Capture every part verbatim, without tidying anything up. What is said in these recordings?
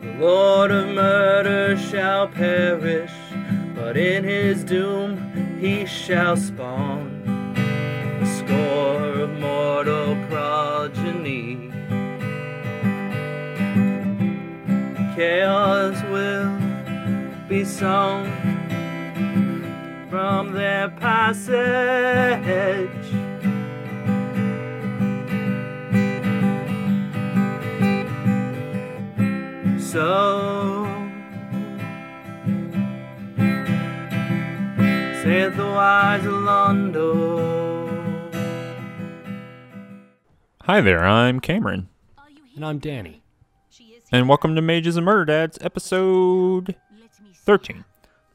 The Lord of murder shall perish, but in his doom he shall spawn a score of mortal progeny. Chaos will be sown from their passage. So saith the wise Londo. Hi there, I'm Cameron. And I'm Danny. And welcome to Mages and Murder Dads, episode thirteen.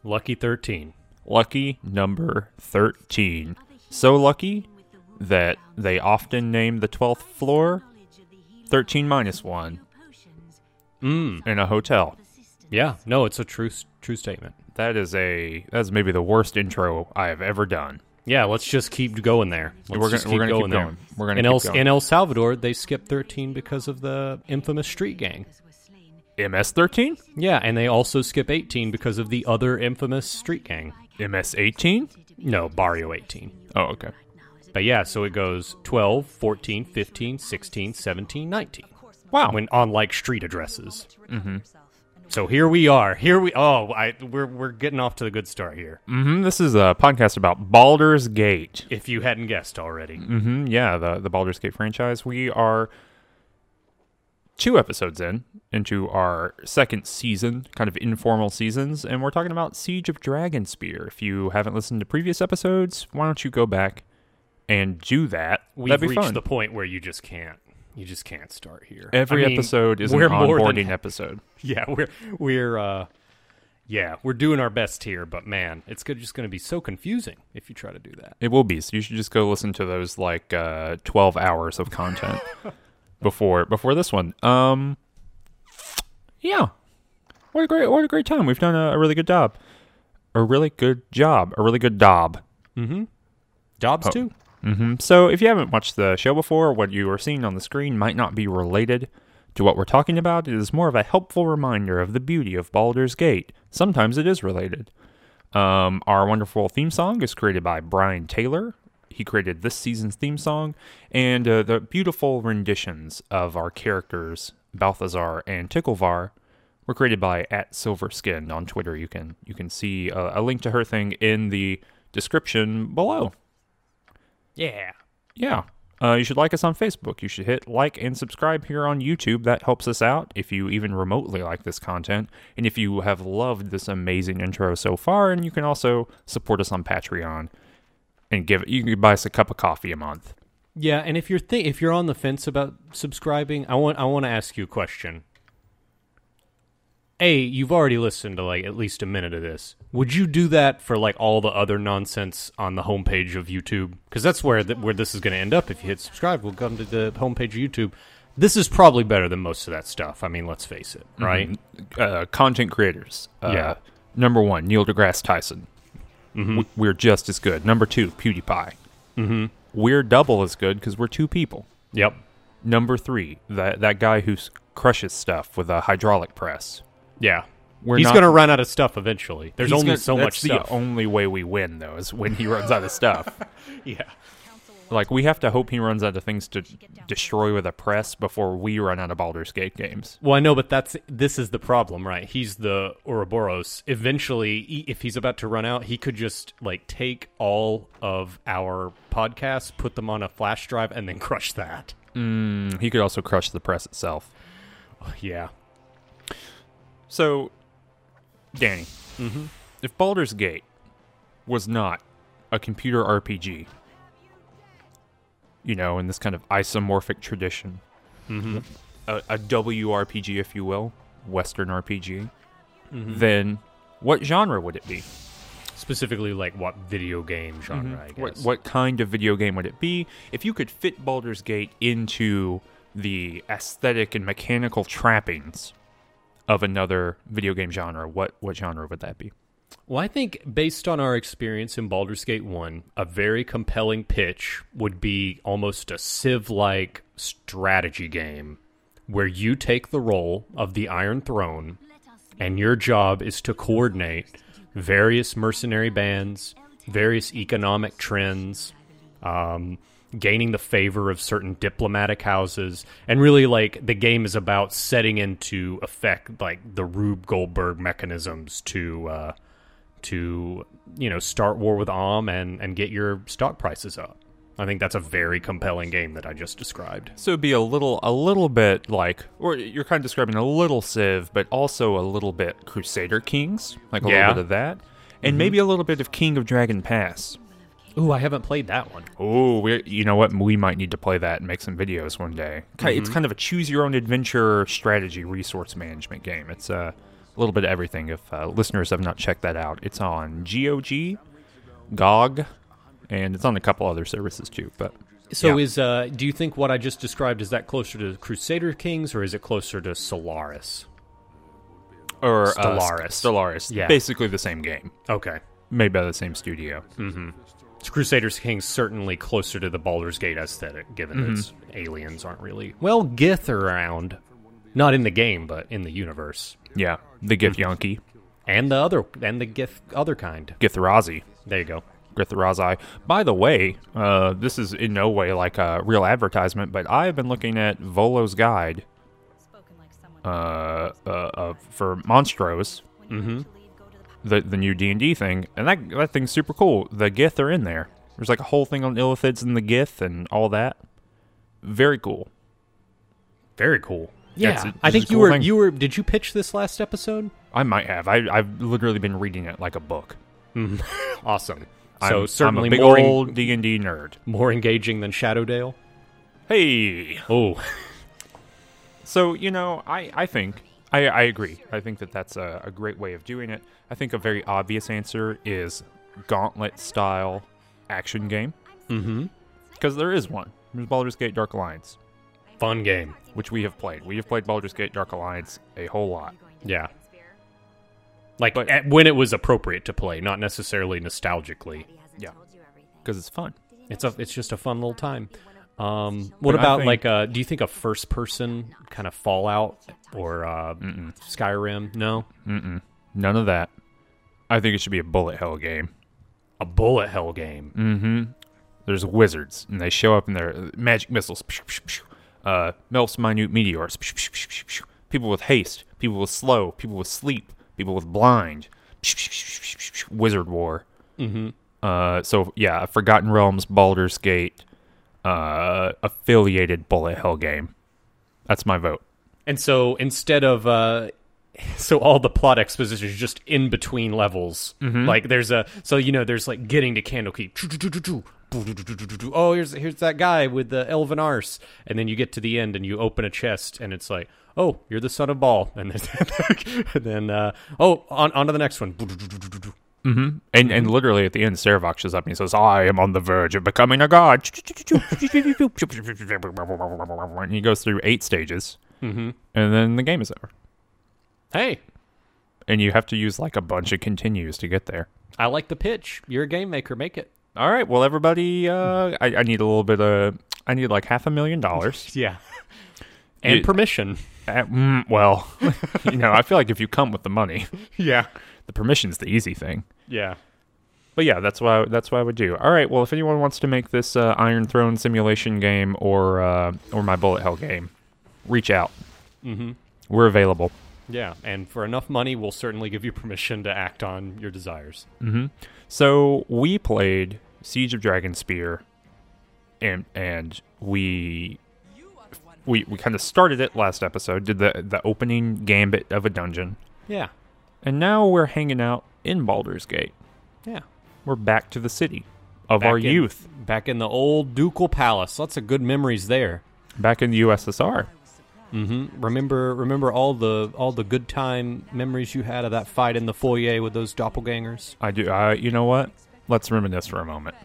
Lucky thirteen. Lucky number thirteen. So lucky that they often name the twelfth floor thirteen minus one. Mm. In a hotel. Yeah, no, it's a true true statement. That is a that's maybe the worst intro I have ever done. Yeah, let's just keep going there. Let's we're gonna, just keep, we're gonna going keep going there. We're gonna in, keep El, going. In El Salvador, they skipped thirteen because of the infamous street gang. M S thirteen? Yeah, and they also skip eighteen because of the other infamous street gang. M S eighteen? No, Barrio eighteen. Oh, okay. But yeah, so it goes twelve, fourteen, fifteen, sixteen, seventeen, nineteen. Wow. When on like street addresses. Mm-hmm. So here we are. Here we oh, I we're we're getting off to the good start here. Mm-hmm. This is a podcast about Baldur's Gate. If you hadn't guessed already. Mm-hmm. Yeah, the the Baldur's Gate franchise. We are two episodes in into our second season, kind of informal seasons, and we're talking about Siege of Dragonspear. If you haven't listened to previous episodes, why don't you go back and do that? We've That'd be reached fun. The point where you just can't. You just can't start here. Every I mean, episode is an onboarding episode. Yeah, we're we're uh, yeah we're doing our best here, but man, it's good, just going to be so confusing if you try to do that. It will be. So you should just go listen to those like uh, twelve hours of content before before this one. Um, yeah, what a great what a great time. We've done a, a really good job, a really good job, a really good job. Mm-hmm. Jobs oh. too. Mm-hmm. So if you haven't watched the show before, what you are seeing on the screen might not be related to what we're talking about. It is more of a helpful reminder of the beauty of Baldur's Gate. Sometimes it is related. Um, our wonderful theme song is created by Brian Taylor. He created this season's theme song and uh, the beautiful renditions of our characters, Balthazar and Ticklevar, were created by at Silverskin on Twitter. You can, you can see a, a link to her thing in the description below. Yeah. Yeah. Uh, you should like us on Facebook. You should hit like and subscribe here on YouTube. That helps us out if you even remotely like this content. And if you have loved this amazing intro so far, and you can also support us on Patreon and give you can buy us a cup of coffee a month. Yeah, and if you're th- if you're on the fence about subscribing, I want I want to ask you a question. A, you've already listened to like at least a minute of this. Would you do that for like all the other nonsense on the homepage of YouTube? Because that's where the, where this is going to end up. If you hit subscribe, we'll come to the homepage of YouTube. This is probably better than most of that stuff. I mean, let's face it, right? Mm-hmm. Uh, content creators. Uh, yeah. Number one, Neil deGrasse Tyson. Mm-hmm. We're just as good. Number two, PewDiePie. Mm-hmm. We're double as good because we're two people. Yep. Number three, that that guy who crushes stuff with a hydraulic press. Yeah, We're he's going to run out of stuff eventually. There's only gonna, so much stuff. That's the only way we win, though, is when he runs out of stuff. Yeah. Like, we have to hope he runs out of things to destroy with a press before we run out of Baldur's Gate games. Well, I know, but that's this is the problem, right? He's the Ouroboros. Eventually, if he's about to run out, he could just, like, take all of our podcasts, put them on a flash drive, and then crush that. Mm, he could also crush the press itself. Oh, yeah. So, Danny, mm-hmm. if Baldur's Gate was not a computer R P G, you know, in this kind of isomorphic tradition, mm-hmm. a, a W R P G, if you will, Western R P G, mm-hmm. then what genre would it be? Specifically, like, what video game genre, mm-hmm. I guess. What, what kind of video game would it be? If you could fit Baldur's Gate into the aesthetic and mechanical trappings of another video game genre, what what genre would that be? Well, I think based on our experience in Baldur's Gate one, a very compelling pitch would be almost a Civ-like strategy game where you take the role of the Iron Throne, and your job is to coordinate various mercenary bands, various economic trends, um, gaining the favor of certain diplomatic houses, and really, like, the game is about setting into effect, like, the Rube Goldberg mechanisms to, uh, to you know, start war with Om and, and get your stock prices up. I think that's a very compelling game that I just described. So it'd be a little, a little bit like, or you're kind of describing a little Civ, but also a little bit Crusader Kings, like a yeah. little bit of that, and mm-hmm. maybe a little bit of King of Dragon Pass. Ooh, I haven't played that one. Ooh, we, you know what? We might need to play that and make some videos one day. Mm-hmm. It's kind of a choose-your-own-adventure strategy resource management game. It's uh, a little bit of everything. If uh, listeners have not checked that out, it's on G O G, G O G, and it's on a couple other services too. But so yeah. is uh, do you think what I just described, is that closer to Crusader Kings, or is it closer to Solaris? Or Stellaris. Uh, Stellaris. Yeah. Basically the same game. Okay. Made by the same studio. Mm-hmm. Crusader Kings certainly closer to the Baldur's Gate aesthetic, given mm-hmm. its aliens aren't really... Well, Gith are around. Not in the game, but in the universe. Yeah, the Gith Yonki. And the other, and the Gith other kind. Githrazi. There you go. Githrazi. By the way, uh, this is in no way like a real advertisement, but I've been looking at Volo's Guide uh, uh, uh, for Monstros. Mm-hmm. The the new D and D thing, and that that thing's super cool. The Gith are in there. There's like a whole thing on Illithids and the Gith and all that. Very cool. Very cool. Yeah, a, I think you cool were thing. you were. Did you pitch this last episode? I might have. I I've literally been reading it like a book. Mm. Awesome. So I'm, certainly I'm a big more old D and D nerd. More engaging than Shadowdale. Hey. Oh. So you know, I I think. I, I agree. I think that that's a, a great way of doing it. I think a very obvious answer is gauntlet-style action game. Mm-hmm. Because there is one. There's Baldur's Gate Dark Alliance. Fun game. Which we have played. We have played Baldur's Gate Dark Alliance a whole lot. Yeah. Like, but, at, when it was appropriate to play, not necessarily nostalgically. Yeah. Because it's fun. It's a, it's just a fun little time. Um, what but about, think, like, a, do you think a first-person kind of Fallout or uh, Skyrim? No? Mm-mm. None of that. I think it should be a bullet hell game. A bullet hell game? Mm-hmm. There's wizards, and they show up in their magic missiles. Uh, Melf's minute meteors. People with haste. People with slow. People with sleep. People with blind. Wizard war. Mm-hmm. Uh, so, yeah, Forgotten Realms, Baldur's Gate... Uh, affiliated bullet hell game. That's my vote. And so instead of uh, so all the plot exposition is just in between levels. Mm-hmm. Like there's a so you know there's like getting to Candlekeep. Oh, here's here's that guy with the elven arse, and then you get to the end and you open a chest and it's like, oh, you're the son of Bhaal, and then and then uh, oh on on to the next one. Mm-hmm. And and literally at the end, Sarevok shows up and he says, "I am on the verge of becoming a god." And he goes through eight stages, mm-hmm. and then the game is over. Hey, and you have to use like a bunch of continues to get there. I like the pitch. You're a game maker. Make it. All right. Well, everybody, uh, I, I need a little bit of. I need like half a million dollars. Yeah, and you, permission. Uh, mm, well, you know, I feel like if you come with the money, yeah. The permission's the easy thing. Yeah. But yeah, that's why that's what I would do. All right, well, if anyone wants to make this uh, Iron Throne simulation game or uh, or my bullet hell game, reach out. Mm-hmm. We're available. Yeah, and for enough money, we'll certainly give you permission to act on your desires. Mm-hmm. So we played Siege of Dragonspear, and and we we we kind of started it last episode. Did the the opening gambit of a dungeon. Yeah. And now we're hanging out in Baldur's Gate. Yeah. We're back to the city of back our in, youth. Back in the old Ducal Palace. Lots of good memories there. Back in the U S S R. Mm-hmm. Remember remember all the all the good time memories you had of that fight in the foyer with those doppelgangers? I do. Uh, you know what? Let's reminisce for a moment.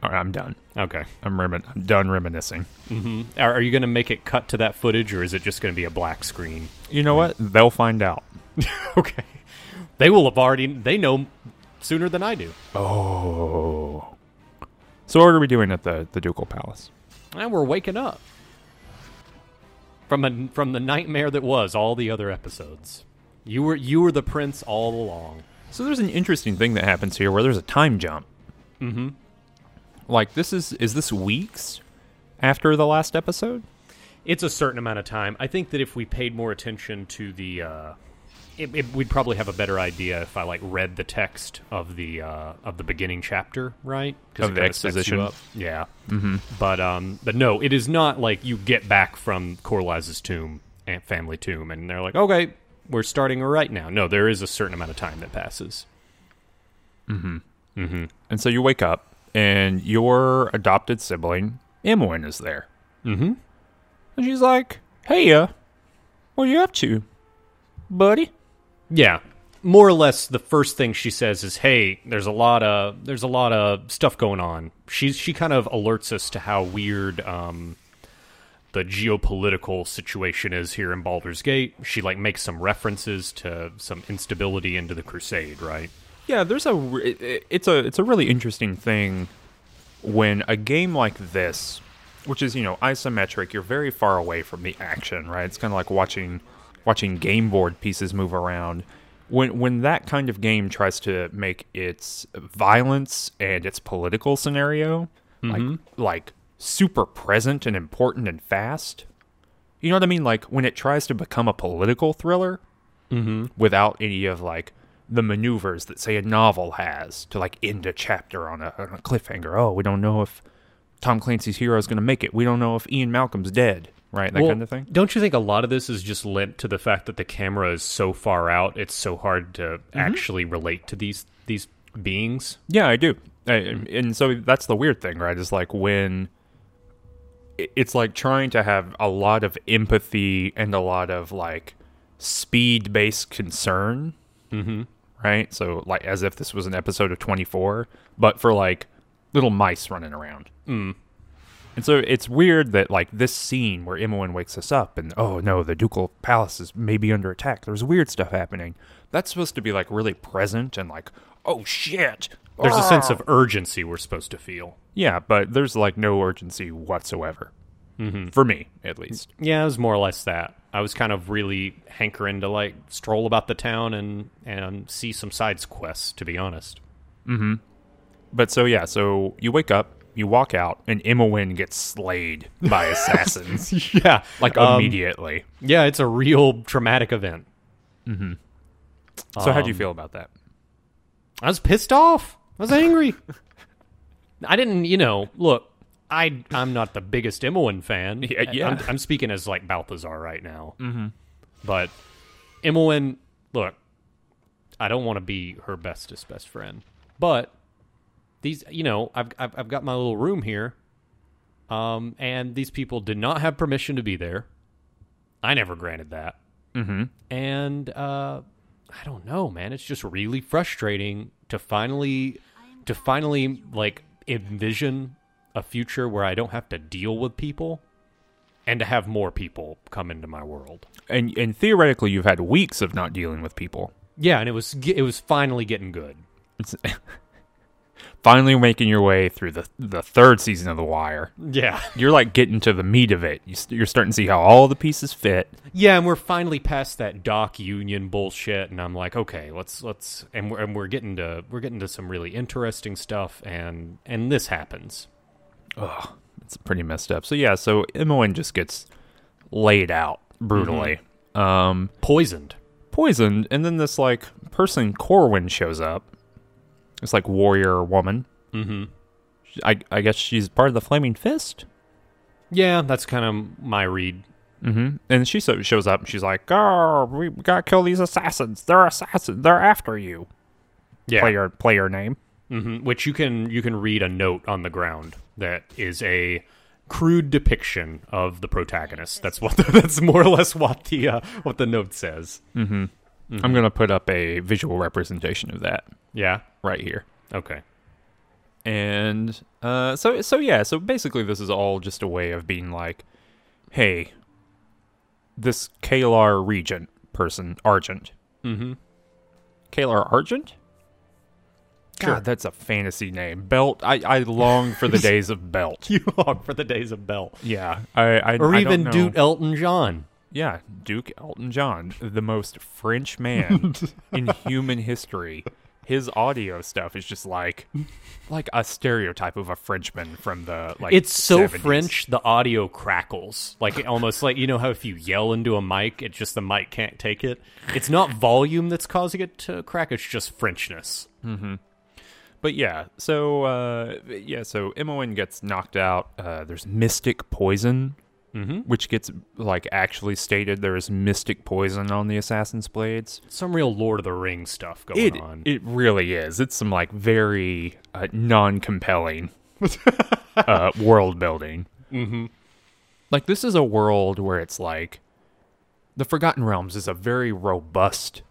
All right, I'm done. Okay. I'm, remin- I'm done reminiscing. Mm-hmm. Are, are you going to make it cut to that footage, or is it just going to be a black screen? You know what? They'll find out. Okay. They will have already... They know sooner than I do. Oh. So what are we doing at the, the Ducal Palace? And we're waking up. From a, from the nightmare that was all the other episodes. You were you were the prince all along. So there's an interesting thing that happens here where there's a time jump. Mm-hmm. Like, this is is this weeks after the last episode? It's a certain amount of time. I think that if we paid more attention to the... Uh, it, it, we'd probably have a better idea if I, like, read the text of the uh, of the beginning chapter, right? Of the exposition. Yeah. Mm-hmm. But, um, but no, it is not like you get back from Corlaz's tomb, and family tomb, and they're like, okay, we're starting right now. No, there is a certain amount of time that passes. Mm-hmm. Mm-hmm. And so you wake up, and your adopted sibling, Imoen, is there. Mm-hmm. And she's like, hey, uh, what are you up to, buddy? Yeah. More or less the first thing she says is, hey, there's a lot of there's a lot of stuff going on. She's she kind of alerts us to how weird um the geopolitical situation is here in Baldur's Gate. She like makes some references to some instability into the Crusade, right? Yeah, there's a it's a it's a really interesting thing when a game like this, which is, you know, isometric, you're very far away from the action, right? It's kind of like watching watching game board pieces move around. When when that kind of game tries to make its violence and its political scenario, mm-hmm. like, like super present and important and fast, you know what I mean? Like, when it tries to become a political thriller mm-hmm. without any of, like, the maneuvers that, say, a novel has to, like, end a chapter on a, on a cliffhanger. Oh, we don't know if Tom Clancy's hero is going to make it. We don't know if Ian Malcolm's dead, right? That well, kind of thing. Don't you think a lot of this is just linked to the fact that the camera is so far out, it's so hard to mm-hmm. actually relate to these these beings? Yeah, I do. I, and so that's the weird thing, right? It's like when... It's like trying to have a lot of empathy and a lot of, like, speed-based concern, mm-hmm. right? So, like, as if this was an episode of twenty-four, but for, like, little mice running around. Mm. And so it's weird that, like, this scene where Imoen wakes us up and, oh, no, the Ducal Palace is maybe under attack. There's weird stuff happening. That's supposed to be, like, really present and, like, oh, shit. There's ah. a sense of urgency we're supposed to feel. Yeah, but there's, like, no urgency whatsoever. Mm-hmm. For me, at least. Yeah, it was more or less that. I was kind of really hankering to, like, stroll about the town and, and see some side quests, to be honest. Mm-hmm. But so, yeah, so you wake up. You walk out, and Imoen gets slayed by assassins. yeah. Like, um, immediately. Yeah, it's a real traumatic event. Mm-hmm. So um, how do you feel about that? I was pissed off. I was angry. I didn't, you know, look, I, I'm not the biggest Imoen fan. Yeah, yeah. I'm, I'm speaking as, like, Balthazar right now. Mm-hmm. But Imoen, look, I don't want to be her bestest best friend. But... These, you know, I've, I've I've got my little room here, um, and these people did not have permission to be there. I never granted that, mm-hmm. and uh, I don't know, man. It's just really frustrating to finally, to finally like envision a future where I don't have to deal with people, and to have more people come into my world. And and theoretically, you've had weeks of not dealing with people. Yeah, and it was it was finally getting good. It's... Finally making your way through the the third season of The Wire. Yeah. You're like getting to the meat of it. You're starting to see how all the pieces fit. Yeah, and we're finally past that doc union bullshit, and I'm like, okay, let's let's and we're and we're getting to we're getting to some really interesting stuff, and and this happens. Ugh, it's pretty messed up. So yeah, so Imoen just gets laid out brutally. Mm-hmm. Um poisoned. Poisoned, and then this like person Corwin shows up. It's like warrior woman. Mm-hmm. I, I guess she's part of the Flaming Fist? Yeah, that's kind of my read. Mm-hmm. And she so shows up and she's like, oh, we gotta kill these assassins. They're assassins. They're after you. Yeah. Player, player name. Mm-hmm. Which you can, you can read a note on the ground that is a crude depiction of the protagonist. That's what the, that's more or less what the, uh, what the note says. Mm-hmm. Mm-hmm. I'm going to put up a visual representation of that. Yeah. Right here. Okay. And uh, so, so yeah, so basically this is all just a way of being like, hey, this Caelar Regent person, Argent. Mm-hmm. Caelar Argent? God, sure. That's a fantasy name. Belt. I, I long for the days of Belt. You long for the days of Belt. Yeah. I, I, or I even don't know. Duke Eltan John. Yeah, Duke Eltan John, the most French man in human history. His audio stuff is just like like a stereotype of a Frenchman from the like It's so seventies. French, the audio crackles. Like almost like, you know how if you yell into a mic, it's just the mic can't take it. It's not volume that's causing it to crack, it's just Frenchness. Mm-hmm. But yeah, so uh, yeah, so Imoen gets knocked out. Uh, there's Mystic Poison, mm-hmm. which gets like actually stated there is Mystic Poison on the Assassin's Blades. Some real Lord of the Rings stuff going it, on. It really is. It's some like very uh, non-compelling uh, world building. Mm-hmm. Like this is a world where it's like the Forgotten Realms is a very robust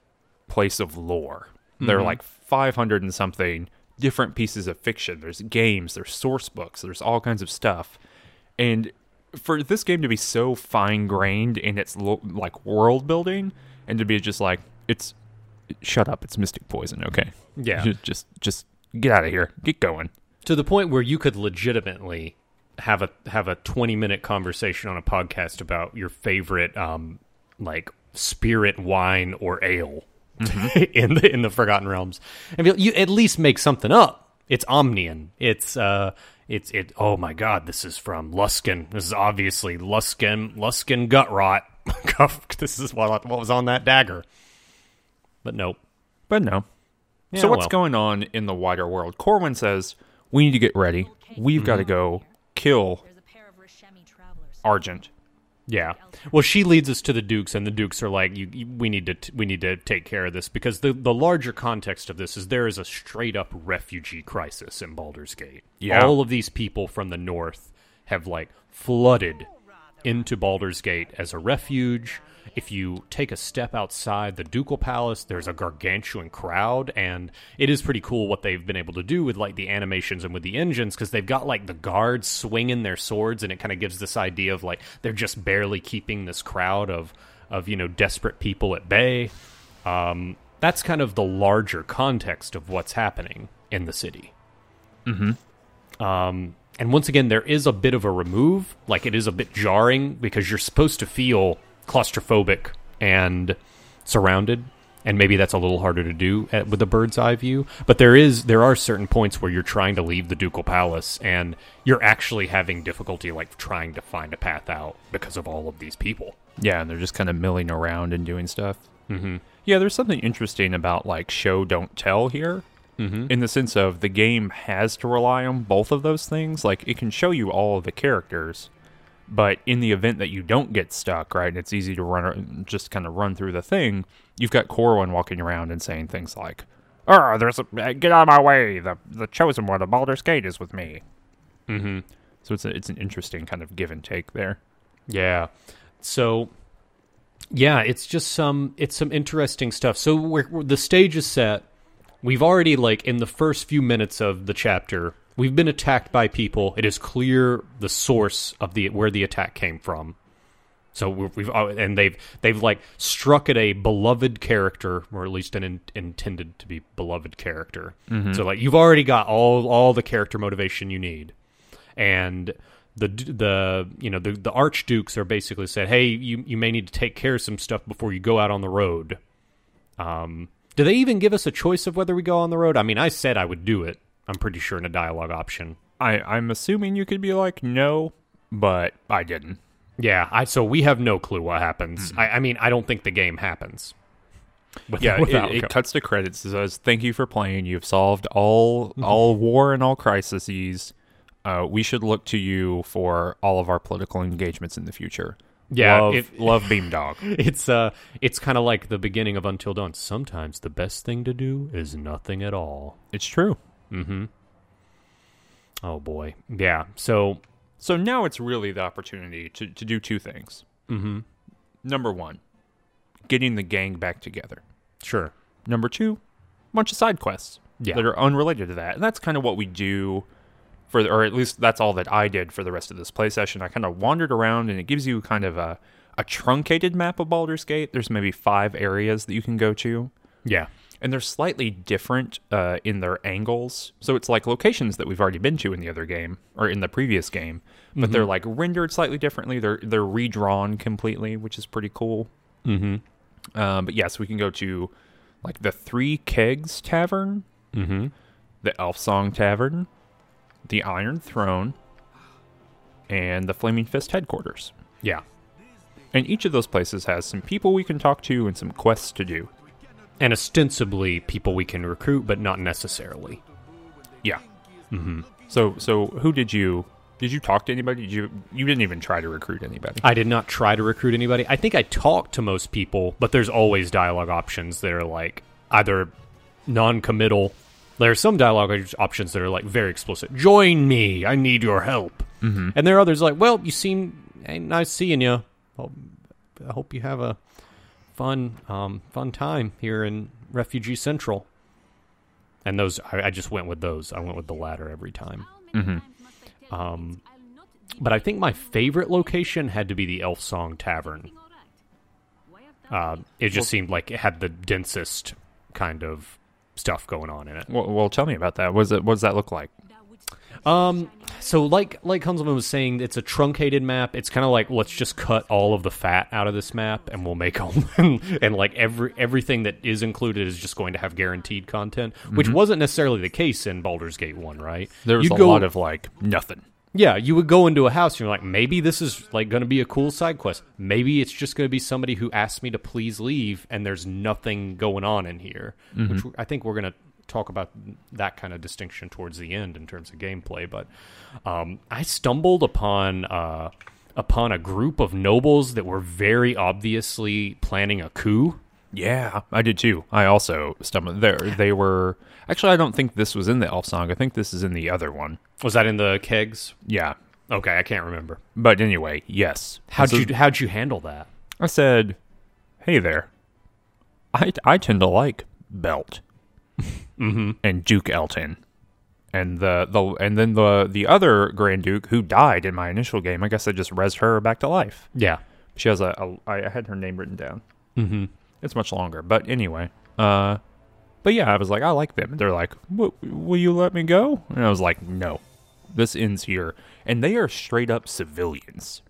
place of lore. Mm-hmm. There are like five hundred and something different pieces of fiction. There's games, there's source books, there's all kinds of stuff. And for this game to be so fine-grained in its lo- like world building and to be just like, it's shut up, it's Mystic Poison, okay? Yeah. Just just, just get out of here. Get going. To the point where you could legitimately have a have a twenty-minute conversation on a podcast about your favorite um like spirit wine or ale. Mm-hmm. in the in the Forgotten Realms. I mean, you at least make something up. It's Omnian. It's uh it's it oh my god, this is from Luskan. This is obviously Luskan Luskan gut rot. This is what what was on that dagger. But nope. But no. Yeah, so what's well. going on in the wider world? Corwin says, we need to get ready. We've mm-hmm. got to go kill Argent. Yeah. Well, she leads us to the Dukes, and the Dukes are like, you, you, we need to t- we need to take care of this, because the, the larger context of this is there is a straight-up refugee crisis in Baldur's Gate. Yeah. All of these people from the north have, like, flooded into Baldur's Gate as a refuge. If you take a step outside the Ducal Palace, there's a gargantuan crowd, and it is pretty cool what they've been able to do with, like, the animations and with the engines, because they've got, like, the guards swinging their swords, and it kind of gives this idea of, like, they're just barely keeping this crowd of, of you know, desperate people at bay. Um, that's kind of the larger context of what's happening in the city. Mm-hmm. Um, and once again, there is a bit of a remove. Like, it is a bit jarring, because you're supposed to feel claustrophobic and surrounded, and maybe that's a little harder to do at, with a bird's eye view, but there is there are certain points where you're trying to leave the Ducal Palace and you're actually having difficulty like trying to find a path out because of all of these people. Yeah, and they're just kind of milling around and doing stuff. Mm-hmm. Yeah, there's something interesting about like show don't tell here, mm-hmm. in the sense of the game has to rely on both of those things. Like it can show you all of the characters, but in the event that you don't get stuck, right, and it's easy to run, just kind of run through the thing, you've got Corwin walking around and saying things like, "Oh, there's a, get out of my way! The the chosen one of Baldur's Gate is with me." Mm-hmm. So it's a, it's an interesting kind of give and take there. Yeah. So, yeah, it's just some it's some interesting stuff. So we're, we're, the stage is set. We've already like in the first few minutes of the chapter, we've been attacked by people. It is clear the source of the where the attack came from. So we've and they've they've like struck at a beloved character, or at least an in, intended to be beloved character. Mm-hmm. So like you've already got all all the character motivation you need, and the the you know the the Archdukes are basically said, hey, you you may need to take care of some stuff before you go out on the road. Um, do they even give us a choice of whether we go on the road? I mean, I said I would do it. I'm pretty sure in a dialogue option. I, I'm assuming you could be like, no, but I didn't. Yeah, I so we have no clue what happens. Mm-hmm. I, I mean, I don't think the game happens. Without, yeah, without it, it cuts to credits. It says, thank you for playing. You've solved all mm-hmm. all war and all crises. Uh, we should look to you for all of our political engagements in the future. Yeah, love, it, love Beamdog. It's uh, it's kind of like the beginning of Until Dawn. Sometimes the best thing to do is nothing at all. It's true. Mm-hmm. Oh boy. Yeah. So So now it's really the opportunity to, to do two things. Mm-hmm. Number one, getting the gang back together. Sure. Number two, a bunch of side quests yeah. that are unrelated to that. And that's kind of what we do for the, or at least that's all that I did for the rest of this play session. I kind of wandered around, and it gives you kind of a, a truncated map of Baldur's Gate. There's maybe five areas that you can go to. Yeah. and they're slightly different uh, in their angles. So it's like locations that we've already been to in the other game, or in the previous game, but mm-hmm. they're like rendered slightly differently. They're they're redrawn completely, which is pretty cool. Mm-hmm. Um, but yes, yeah, so we can go to like the Three Kegs Tavern, mm-hmm. the Elfsong Tavern, the Iron Throne, and the Flaming Fist headquarters. Yeah. And each of those places has some people we can talk to and some quests to do. And ostensibly people we can recruit, but not necessarily. Yeah. Mm-hmm. So so who did you... Did you talk to anybody? Did you you didn't even try to recruit anybody. I did not try to recruit anybody. I think I talked to most people, but there's always dialogue options that are like either non-committal. There are some dialogue options that are like very explicit. Join me. I need your help. Mm-hmm. And there are others like, well, you seem... Ain't nice seeing you. Well, I hope you have a fun um, fun time here in Refugee Central. And those, I, I just went with those. I went with the latter every time. Mm-hmm. Um, but I think my favorite location had to be the Elfsong Tavern. Uh, it just well, seemed like it had the densest kind of stuff going on in it. Well, well tell me about that. What, is it, what does that look like? Um, so like, like Hunzelman was saying, it's a truncated map. It's kind of like, let's just cut all of the fat out of this map and we'll make all, and, and like every, everything that is included is just going to have guaranteed content, which mm-hmm. wasn't necessarily the case in Baldur's Gate one, right? There was You'd a go, lot of like nothing. Yeah. You would go into a house and you're like, maybe this is like going to be a cool side quest. Maybe it's just going to be somebody who asked me to please leave and there's nothing going on in here, mm-hmm. which I think we're going to talk about that kind of distinction towards the end in terms of gameplay, but um, I stumbled upon uh, upon a group of nobles that were very obviously planning a coup. Yeah, I did too. I also stumbled there. They were actually. I don't think this was in the Elfsong. I think this is in the other one. Was that in the kegs? Yeah. Okay, I can't remember. But anyway, yes. How'd so, you How'd you handle that? I said, "Hey there. I I tend to like Belt." Mm-hmm. And Duke Eltan, and the, the and then the the other Grand Duke who died in my initial game. I guess I just rezzed her back to life. Yeah, she has a, a I had her name written down. Mm-hmm. It's much longer, but anyway. Uh, but yeah, I was like, I like them. And they're like, w- will you let me go? And I was like, no, this ends here. And they are straight up civilians.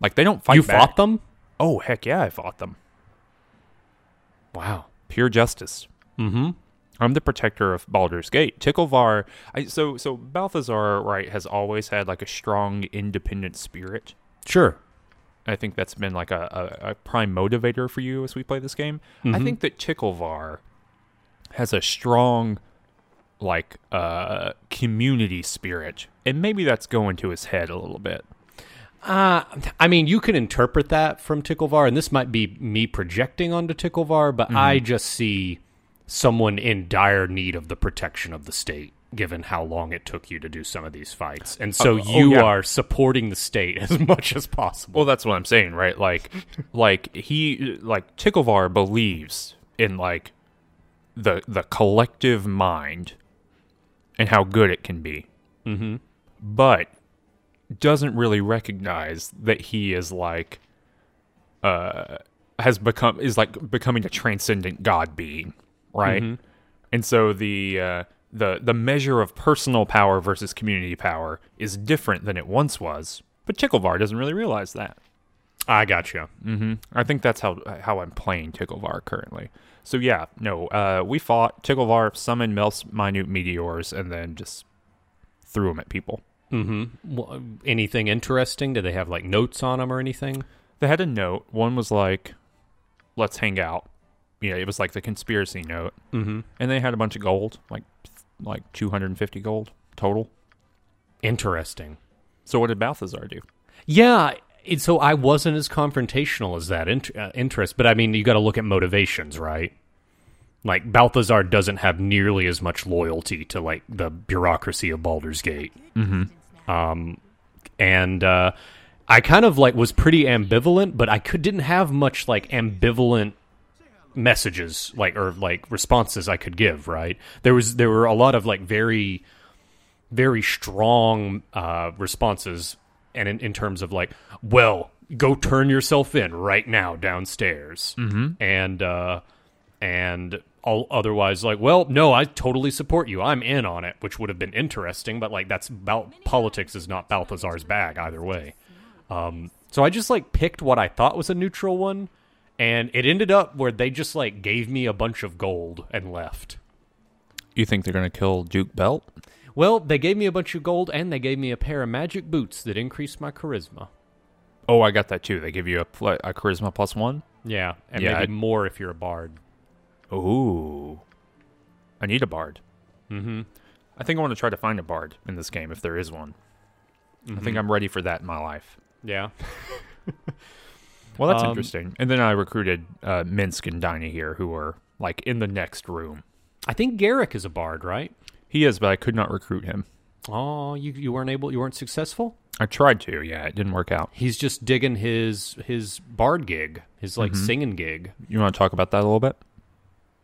Like they don't fight. You back. Fought them? Oh heck yeah, I fought them. Wow, pure justice. Mm-hmm. I'm the protector of Baldur's Gate. Ticklevar, I, so so Balthazar, right, has always had like a strong independent spirit. Sure. I think that's been like a, a, a prime motivator for you as we play this game. Mm-hmm. I think that Ticklevar has a strong like uh, community spirit, and maybe that's going to his head a little bit. Uh, I mean, you can interpret that from Ticklevar, and this might be me projecting onto Ticklevar, but mm-hmm. I just see... someone in dire need of the protection of the state, given how long it took you to do some of these fights. And so uh, oh, you yeah. are supporting the state as much as possible. Well, that's what I'm saying, right? Like, like he, like Ticklevar believes in like the, the collective mind and how good it can be, mm-hmm. but doesn't really recognize that he is like, uh, has become, is like becoming a transcendent God being. Right, mm-hmm. and so the uh, the the measure of personal power versus community power is different than it once was. But Ticklevar doesn't really realize that. I gotcha. Mm-hmm. I think that's how how I'm playing Ticklevar currently. So yeah, no, uh, we fought Ticklevar, summoned Mel's minute meteors, and then just threw them at people. Mm-hmm. Well, anything interesting? Did they have like notes on them or anything? They had a note. One was like, "Let's hang out." Yeah, it was like the conspiracy note, mm-hmm. and they had a bunch of gold, like like two hundred fifty gold total. Interesting. So what did Balthazar do? Yeah, it, so I wasn't as confrontational as that in, uh, interest, but I mean, you got to look at motivations, right? Like Balthazar doesn't have nearly as much loyalty to like the bureaucracy of Baldur's Gate, mm-hmm. um, and uh, I kind of like was pretty ambivalent, but I could didn't have much like ambivalent. messages like or like responses I could give, right? There was there were a lot of like very very strong uh responses, and in, in terms of like, well, go turn yourself in right now downstairs, mm-hmm. and uh and all otherwise like, well, no, I totally support you. I'm in on it, which would have been interesting, but like that's about politics is not Balthazar's bag either way. Um, so I just like picked what I thought was a neutral one, and it ended up where they just like gave me a bunch of gold and left. You think they're going to kill Duke Belt? Well, they gave me a bunch of gold, and they gave me a pair of magic boots that increased my charisma. Oh, I got that too. They give you a, pl- a charisma plus one? Yeah, and yeah, maybe I'd... more if you're a bard. Ooh. I need a bard. Mm-hmm. I think I want to try to find a bard in this game, if there is one. Mm-hmm. I think I'm ready for that in my life. Yeah. Well, that's um, interesting. And then I recruited uh, Minsk and Dynaheir, who are, like, in the next room. I think Garrick is a bard, right? He is, but I could not recruit him. Oh, you you weren't able, you weren't successful? I tried to, yeah. It didn't work out. He's just digging his his bard gig, his like mm-hmm. singing gig. You want to talk about that a little bit?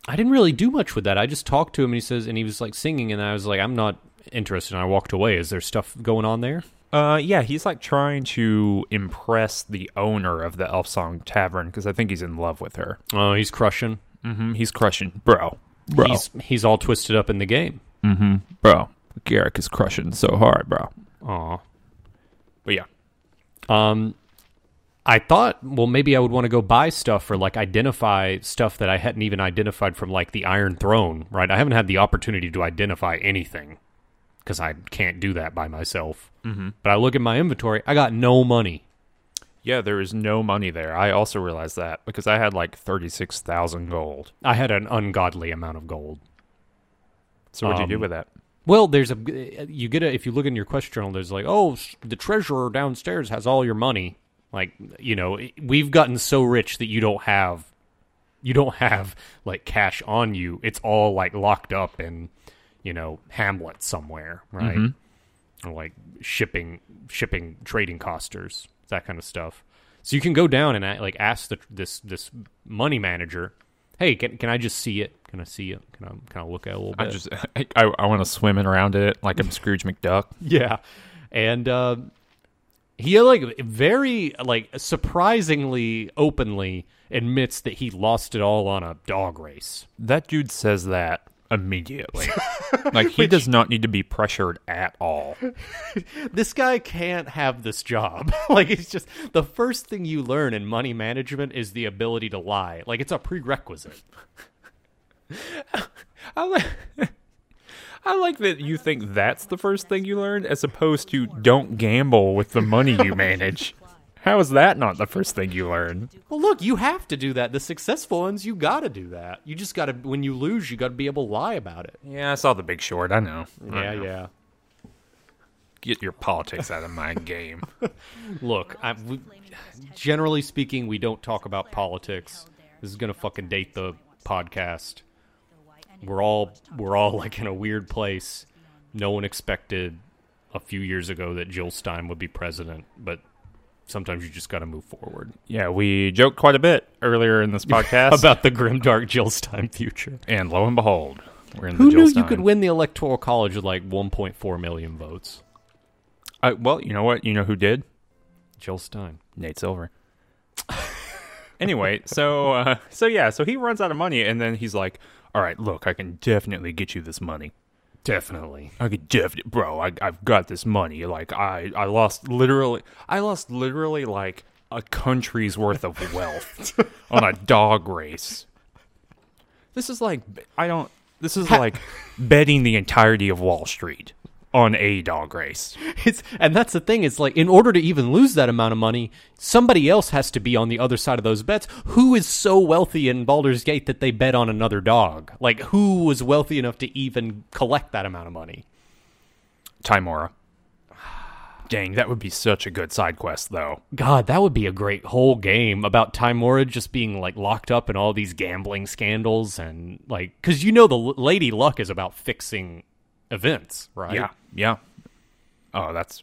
I didn't really do much with that. I just talked to him and he says, and he was like singing, and I was like, I'm not interested, and I walked away. Is there stuff going on there? Uh, yeah, he's like trying to impress the owner of the Elfsong Tavern, because I think he's in love with her. Oh, he's crushing? Mm-hmm, he's crushing. Bro. Bro. He's, he's all twisted up in the game. Mm-hmm. Bro, Garrick is crushing so hard, bro. Aw. But yeah. Um, I thought, well, maybe I would want to go buy stuff or, like, identify stuff that I hadn't even identified from, like, the Iron Throne, right? I haven't had the opportunity to identify anything because I can't do that by myself. Mm-hmm. But I look at my inventory, I got no money. Yeah, there is no money there. I also realized that because I had, like, thirty-six thousand gold. I had an ungodly amount of gold. So what do um, you do with that? Well, there's a you get a if you look in your quest journal, there's like, oh, the treasurer downstairs has all your money. Like, you know, we've gotten so rich that you don't have you don't have like cash on you. It's all like locked up in, you know, Hamlet somewhere, right? Mm-hmm. Or like shipping shipping trading costers, that kind of stuff. So you can go down and like ask the, this this money manager, hey, can can I just see it? Can I see it? Can I kind of look at it a little bit? I just I, I, I want to swim in around it like I'm Scrooge McDuck. Yeah, and uh, he like very like surprisingly openly admits that he lost it all on a dog race. That dude says that immediately. Like he Which, does not need to be pressured at all. This guy can't have this job. Like it's just the first thing you learn in money management is the ability to lie. Like it's a prerequisite. I like, I like that you think that's the first thing you learned, as opposed to don't gamble with the money you manage. How is that not the first thing you learn? Well, look, you have to do that. The successful ones, you got to do that. You just got to, when you lose, you got to be able to lie about it. Yeah, I saw The Big Short. I know. Yeah, I know. Yeah. Get your politics out of my game. Look, I, we, generally speaking, we don't talk about politics. This is going to fucking date the podcast. We're all we're all like in a weird place. No one expected a few years ago that Jill Stein would be president, but sometimes you just got to move forward. Yeah, we joked quite a bit earlier in this podcast about the grimdark Jill Stein future, and lo and behold, we're in Who the Jill Stein. Who knew you could win the Electoral College with like one point four million votes? Uh, well, you know what? You know who did? Jill Stein, Nate Silver. Anyway, so uh, so yeah, so he runs out of money, and then he's like, all right, look, I can definitely get you this money. Definitely. I could definitely, bro, I, I've got this money. Like, I, I lost literally, I lost literally like a country's worth of wealth on a dog race. This is like, I don't, this is like betting the entirety of Wall Street on a dog race. It's, and that's the thing, it's like, in order to even lose that amount of money, somebody else has to be on the other side of those bets. Who is so wealthy in Baldur's Gate that they bet on another dog? Like, who was wealthy enough to even collect that amount of money? Timora. Dang, that would be such a good side quest, though. God, that would be a great whole game about Timora just being, like, locked up in all these gambling scandals and, like, because you know the Lady Luck is about fixing events, right? Yeah, yeah. Oh, that's...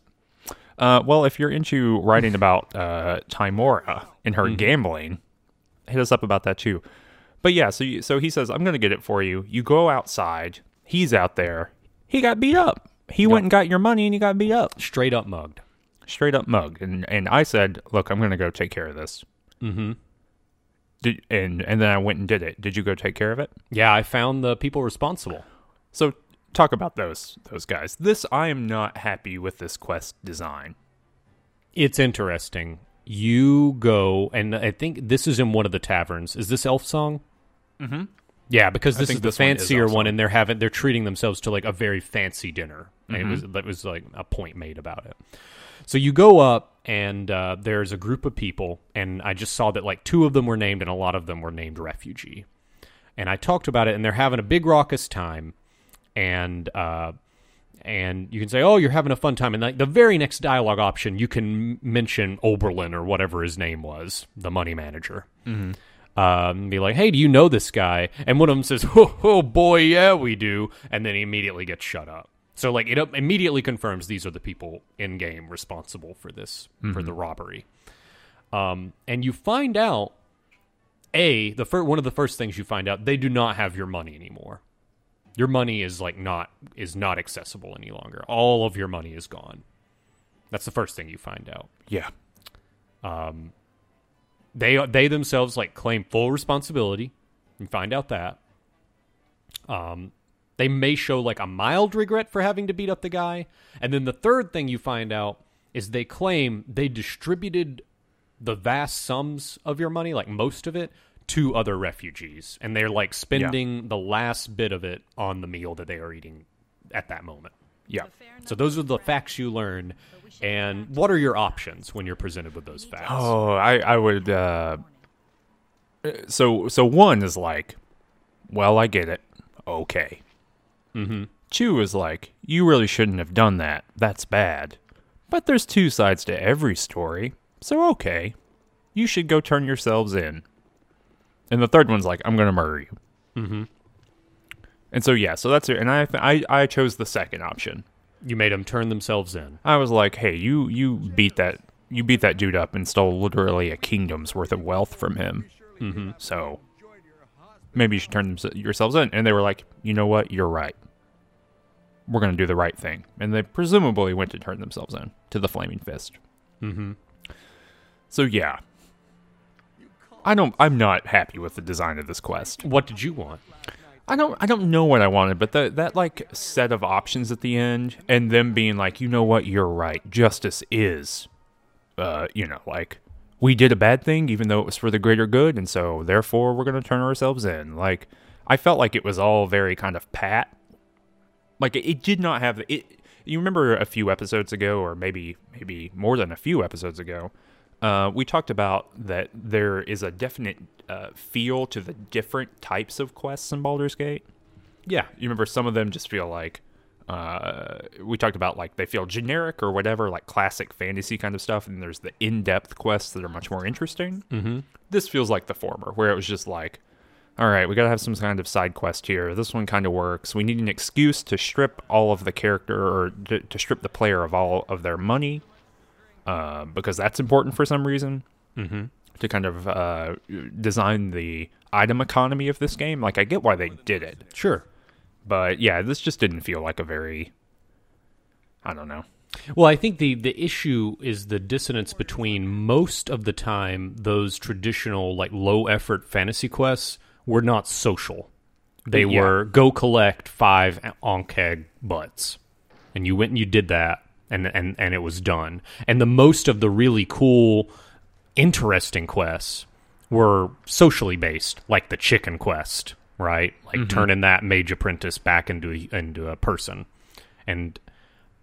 Uh, well, if you're into writing about uh, Timora and her mm-hmm. gambling, hit us up about that too. But yeah, so you, so he says, I'm going to get it for you. You go outside. He's out there. He got beat up. He yep. went and got your money and you got beat up. Straight up mugged. Straight up mugged. And and I said, look, I'm going to go take care of this. Mm-hmm. Did, and and then I went and did it. Did you go take care of it? Yeah, I found the people responsible. So talk about those those guys. This, I am not happy with this quest design. It's interesting. You go, and I think this is in one of the taverns. Is this Elfsong? Mm-hmm. Yeah, because this is the fancier one, and they're having they're treating themselves to like a very fancy dinner. Mm-hmm. It was that was like a point made about it. So you go up, and uh, there's a group of people, and I just saw that like two of them were named, and a lot of them were named Refugee. And I talked about it, and they're having a big raucous time, and uh, and you can say, oh, you're having a fun time, and like the very next dialogue option, you can mention Oberlin or whatever his name was, the money manager. Mm-hmm. Um, be like, hey, do you know this guy? And one of them says, oh, oh boy, yeah, we do. And then he immediately gets shut up. So like it immediately confirms these are the people in game responsible for this, mm-hmm. for the robbery. Um, and you find out, A, the fir- one of the first things you find out, they do not have your money anymore. Your money is like not is not accessible any longer. All of your money is gone. That's the first thing you find out. Yeah. Um, they they themselves like claim full responsibility. You find out that. Um. They may show, like, a mild regret for having to beat up the guy. And then the third thing you find out is they claim they distributed the vast sums of your money, like most of it, to other refugees. And they're, like, spending yeah. the last bit of it on the meal that they are eating at that moment. Yeah. So those are the facts you learn. And what are your options when you're presented with those facts? Oh, I, I would... Uh, so, so one is like, well, I get it. Okay. Mm-hmm. Two is like, you really shouldn't have done that. That's bad. But there's two sides to every story. So, okay. You should go turn yourselves in. And the third one's like, I'm going to murder you. Mm-hmm. And so, yeah. So that's it. And I, I I chose the second option. You made them turn themselves in. I was like, hey, you, you beat that you beat that dude up and stole literally a kingdom's worth of wealth from him. Mm-hmm. So, maybe you should turn them, yourselves in. And they were like, you know what? You're right. We're going to do the right thing. And they presumably went to turn themselves in to the Flaming Fist. Mm-hmm. So, yeah. I don't, I'm not happy with the design of this quest. What did you want? I don't I don't know what I wanted, but the, that, like, set of options at the end and them being like, you know what? You're right. Justice is, uh, you know, like, we did a bad thing even though it was for the greater good, and so, therefore, we're going to turn ourselves in. Like, I felt like it was all very kind of pat. Like, it did not have... it. You remember a few episodes ago, or maybe maybe more than a few episodes ago, uh, we talked about that there is a definite uh, feel to the different types of quests in Baldur's Gate. Yeah. You remember some of them just feel like... Uh, we talked about, like, they feel generic or whatever, like classic fantasy kind of stuff, and there's the in-depth quests that are much more interesting. Mm-hmm. This feels like the former, where it was just like, all right, we got to have some kind of side quest here. This one kind of works. We need an excuse to strip all of the character, or to, to strip the player of all of their money, uh, because that's important for some reason, mm-hmm. to kind of uh, design the item economy of this game. Like, I get why they did it. Sure. But, yeah, this just didn't feel like a very, I don't know. Well, I think the, the issue is the dissonance between most of the time those traditional, like, low-effort fantasy quests were not social. They yeah. were go collect five onkeg butts. And you went and you did that, and, and, and it was done. And the most of the really cool, interesting quests were socially based, like the chicken quest. Right, like mm-hmm. turning that mage apprentice back into a, into a person, and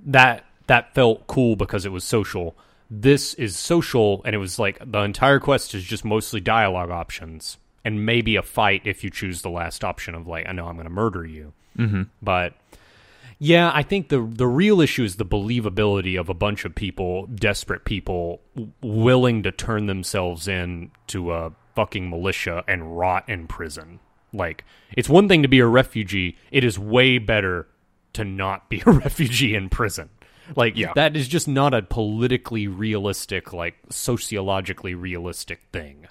that that felt cool because it was social. This is social, and it was like the entire quest is just mostly dialogue options and maybe a fight if you choose the last option of like, I know I'm going to murder you. Mm-hmm. But yeah, I think the the real issue is the believability of a bunch of people, desperate people, w- willing to turn themselves in to a fucking militia and rot in prison. Like, it's one thing to be a refugee. It is way better to not be a refugee in prison. Like, yeah. that is just not a politically realistic, like, sociologically realistic thing.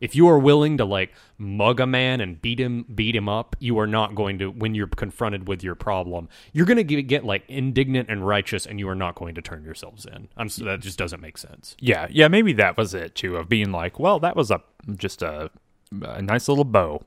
If you are willing to, like, mug a man and beat him beat him up, you are not going to, when you're confronted with your problem, you're going to get, like, indignant and righteous, and you are not going to turn yourselves in. I'm That just doesn't make sense. Yeah, yeah, maybe that was it, too, of being like, well, that was a just a a nice little bow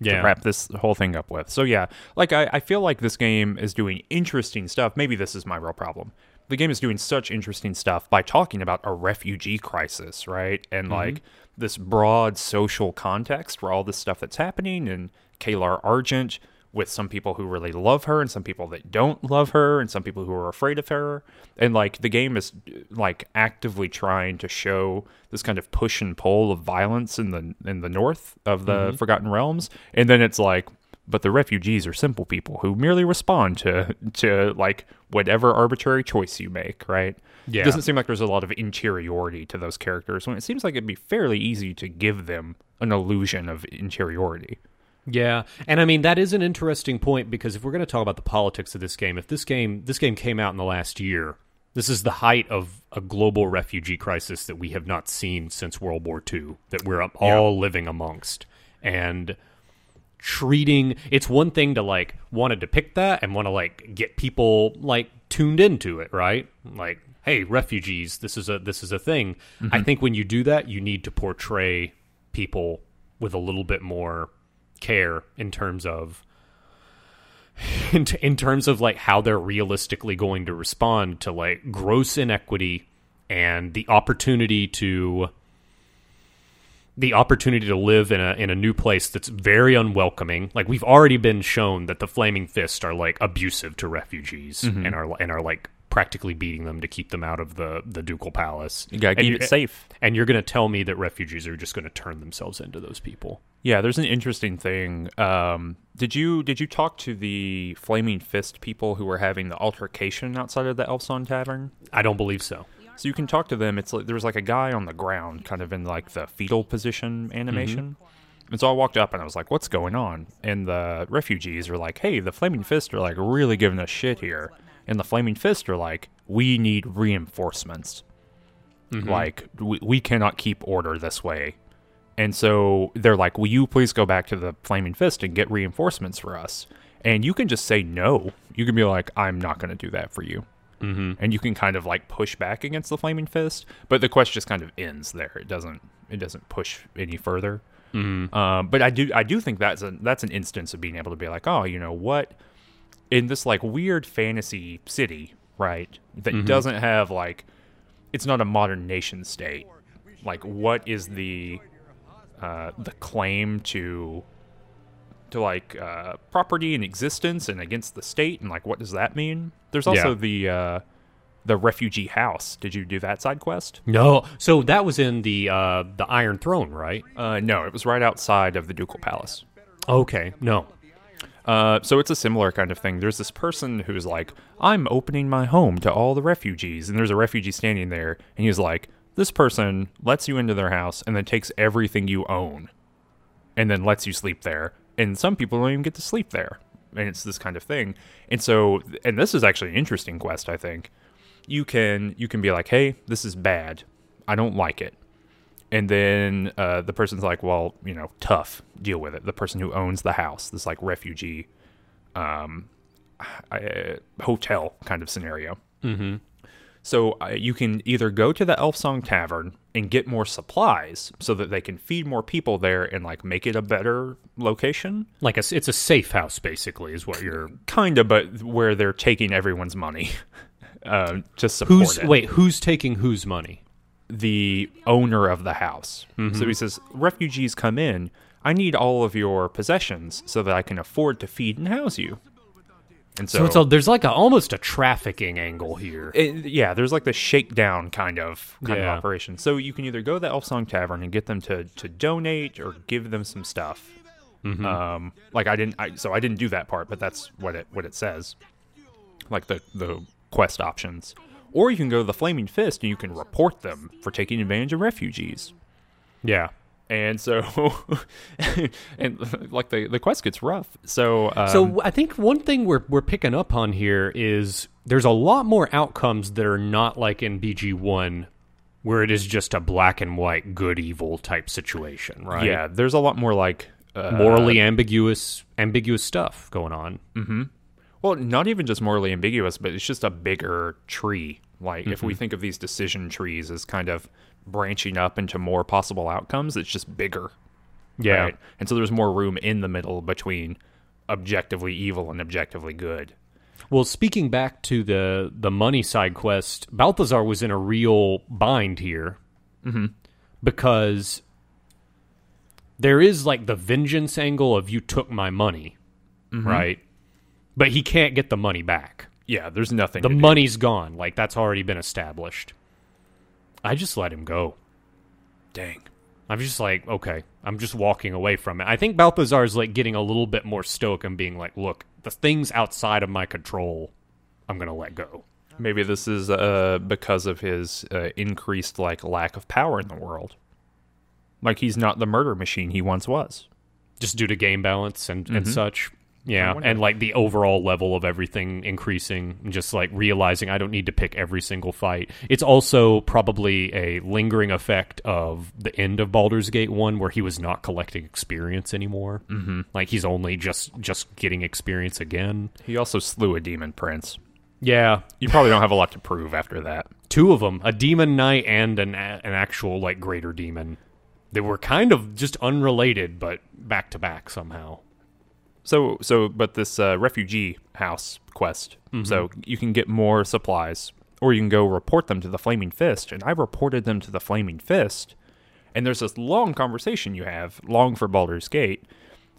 yeah. to wrap this whole thing up with. So yeah, like I, I feel like this game is doing interesting stuff. Maybe this is my real problem. The game is doing such interesting stuff by talking about a refugee crisis, right? And mm-hmm. like this broad social context for all this stuff that's happening, and Caelar Argent with some people who really love her and some people that don't love her and some people who are afraid of her. And like the game is like actively trying to show this kind of push and pull of violence in the in the north of the mm-hmm. Forgotten Realms. And then it's like, but the refugees are simple people who merely respond to to like whatever arbitrary choice you make, right? Yeah. It doesn't seem like there's a lot of interiority to those characters, when it seems like it'd be fairly easy to give them an illusion of interiority. Yeah, and I mean, that is an interesting point, because if we're going to talk about the politics of this game, if this game this game came out in the last year, this is the height of a global refugee crisis that we have not seen since World War Two, that we're all yeah. living amongst. And treating it's one thing to like want to depict that and want to like get people like tuned into it, right? Like, hey, refugees, this is a this is a thing. Mm-hmm. I think when you do that, you need to portray people with a little bit more care in terms of in, t- in terms of like how they're realistically going to respond to like gross inequity and the opportunity to the opportunity to live in a in a new place that's very unwelcoming. Like, we've already been shown that the Flaming Fist are like abusive to refugees mm-hmm. and are and are like practically beating them to keep them out of the the Ducal Palace. You gotta keep and, it safe. And you're gonna tell me that refugees are just gonna turn themselves into those people? Yeah, there's an interesting thing. Um, did you did you talk to the Flaming Fist people who were having the altercation outside of the Elfsong Tavern? I don't believe so. So you can talk to them. It's like, there was like a guy on the ground, kind of in like the fetal position animation. Mm-hmm. And so I walked up and I was like, "What's going on?" And the refugees are like, "Hey, the Flaming Fist are like really giving us shit here." And the Flaming Fist are like, "We need reinforcements. Mm-hmm. Like, we, we cannot keep order this way." And so they're like, "Will you please go back to the Flaming Fist and get reinforcements for us?" And you can just say no. You can be like, "I'm not going to do that for you." Mm-hmm. And you can kind of like push back against the Flaming Fist, but the quest just kind of ends there. It doesn't. It doesn't push any further. Mm-hmm. Um, but I do. I do think that's a that's an instance of being able to be like, "Oh, you know what? In this like weird fantasy city, right, that mm-hmm. doesn't have like, it's not a modern nation state. Like, what is the uh, the claim to to like uh, property and existence and against the state, and like what does that mean?" There's also yeah. the uh, the refugee house. Did you do that side quest? No. So that was in the uh, the Iron Throne, right? Uh, no, it was right outside of the Ducal Palace. Okay, no. Uh, so it's a similar kind of thing. There's this person who's like, "I'm opening my home to all the refugees," and there's a refugee standing there, and he's like, "This person lets you into their house and then takes everything you own, and then lets you sleep there, and some people don't even get to sleep there," and it's this kind of thing. And so, and this is actually an interesting quest, I think. You can you can be like, "Hey, this is bad. I don't like it." And then uh, the person's like, "Well, you know, tough, deal with it." The person who owns the house, this like refugee um, uh, hotel kind of scenario. Mm-hmm. So uh, you can either go to the Elfsong Tavern and get more supplies so that they can feed more people there and like make it a better location. Like a, it's a safe house, basically, is what you're kind of, but where they're taking everyone's money uh, to support who's, it. Wait, who's taking whose money? The owner of the house. Mm-hmm. So he says, "Refugees come in. I need all of your possessions so that I can afford to feed and house you." And so, so it's a, there's like a, almost a trafficking angle here. It, yeah, there's like the shakedown kind of kind yeah. of operation. So you can either go to the Elfsong Tavern and get them to, to donate or give them some stuff. Mm-hmm. Um, like I didn't, I, so I didn't do that part, but that's what it what it says. Like the the quest options. Or you can go to the Flaming Fist and you can report them for taking advantage of refugees. Yeah. And so, and like the, the quest gets rough. So um, so I think one thing we're we're picking up on here is there's a lot more outcomes that are not like in B G one, where it is just a black and white good evil type situation, right? Yeah, there's a lot more like uh, morally ambiguous ambiguous stuff going on. Mm-hmm. Well, not even just morally ambiguous, but it's just a bigger tree. Like, mm-hmm. if we think of these decision trees as kind of branching up into more possible outcomes, it's just bigger. Yeah. Right? And so there's more room in the middle between objectively evil and objectively good. Well, speaking back to the, the money side quest, Balthazar was in a real bind here mm-hmm. because there is like the vengeance angle of you took my money, mm-hmm. right? But he can't get the money back. Yeah, there's nothing. The money's gone. Like, that's already been established. I just let him go. Dang. I'm just like, okay, I'm just walking away from it. I think Balthazar's like getting a little bit more stoic and being like, look, the things outside of my control, I'm going to let go. Maybe this is uh, because of his uh, increased like lack of power in the world. Like, he's not the murder machine he once was. Just due to game balance and, mm-hmm. and such. Yeah, and like the overall level of everything increasing, and just like realizing I don't need to pick every single fight. It's also probably a lingering effect of the end of Baldur's Gate one, where he was not collecting experience anymore. Mm-hmm. Like, he's only just, just getting experience again. He also slew a demon prince. Yeah. You probably don't have a lot to prove after that. Two of them, a demon knight and an, an actual like greater demon. They were kind of just unrelated, but back to back somehow. So, so, but this uh, refugee house quest, mm-hmm. so you can get more supplies, or you can go report them to the Flaming Fist, and I reported them to the Flaming Fist, and there's this long conversation you have, long for Baldur's Gate,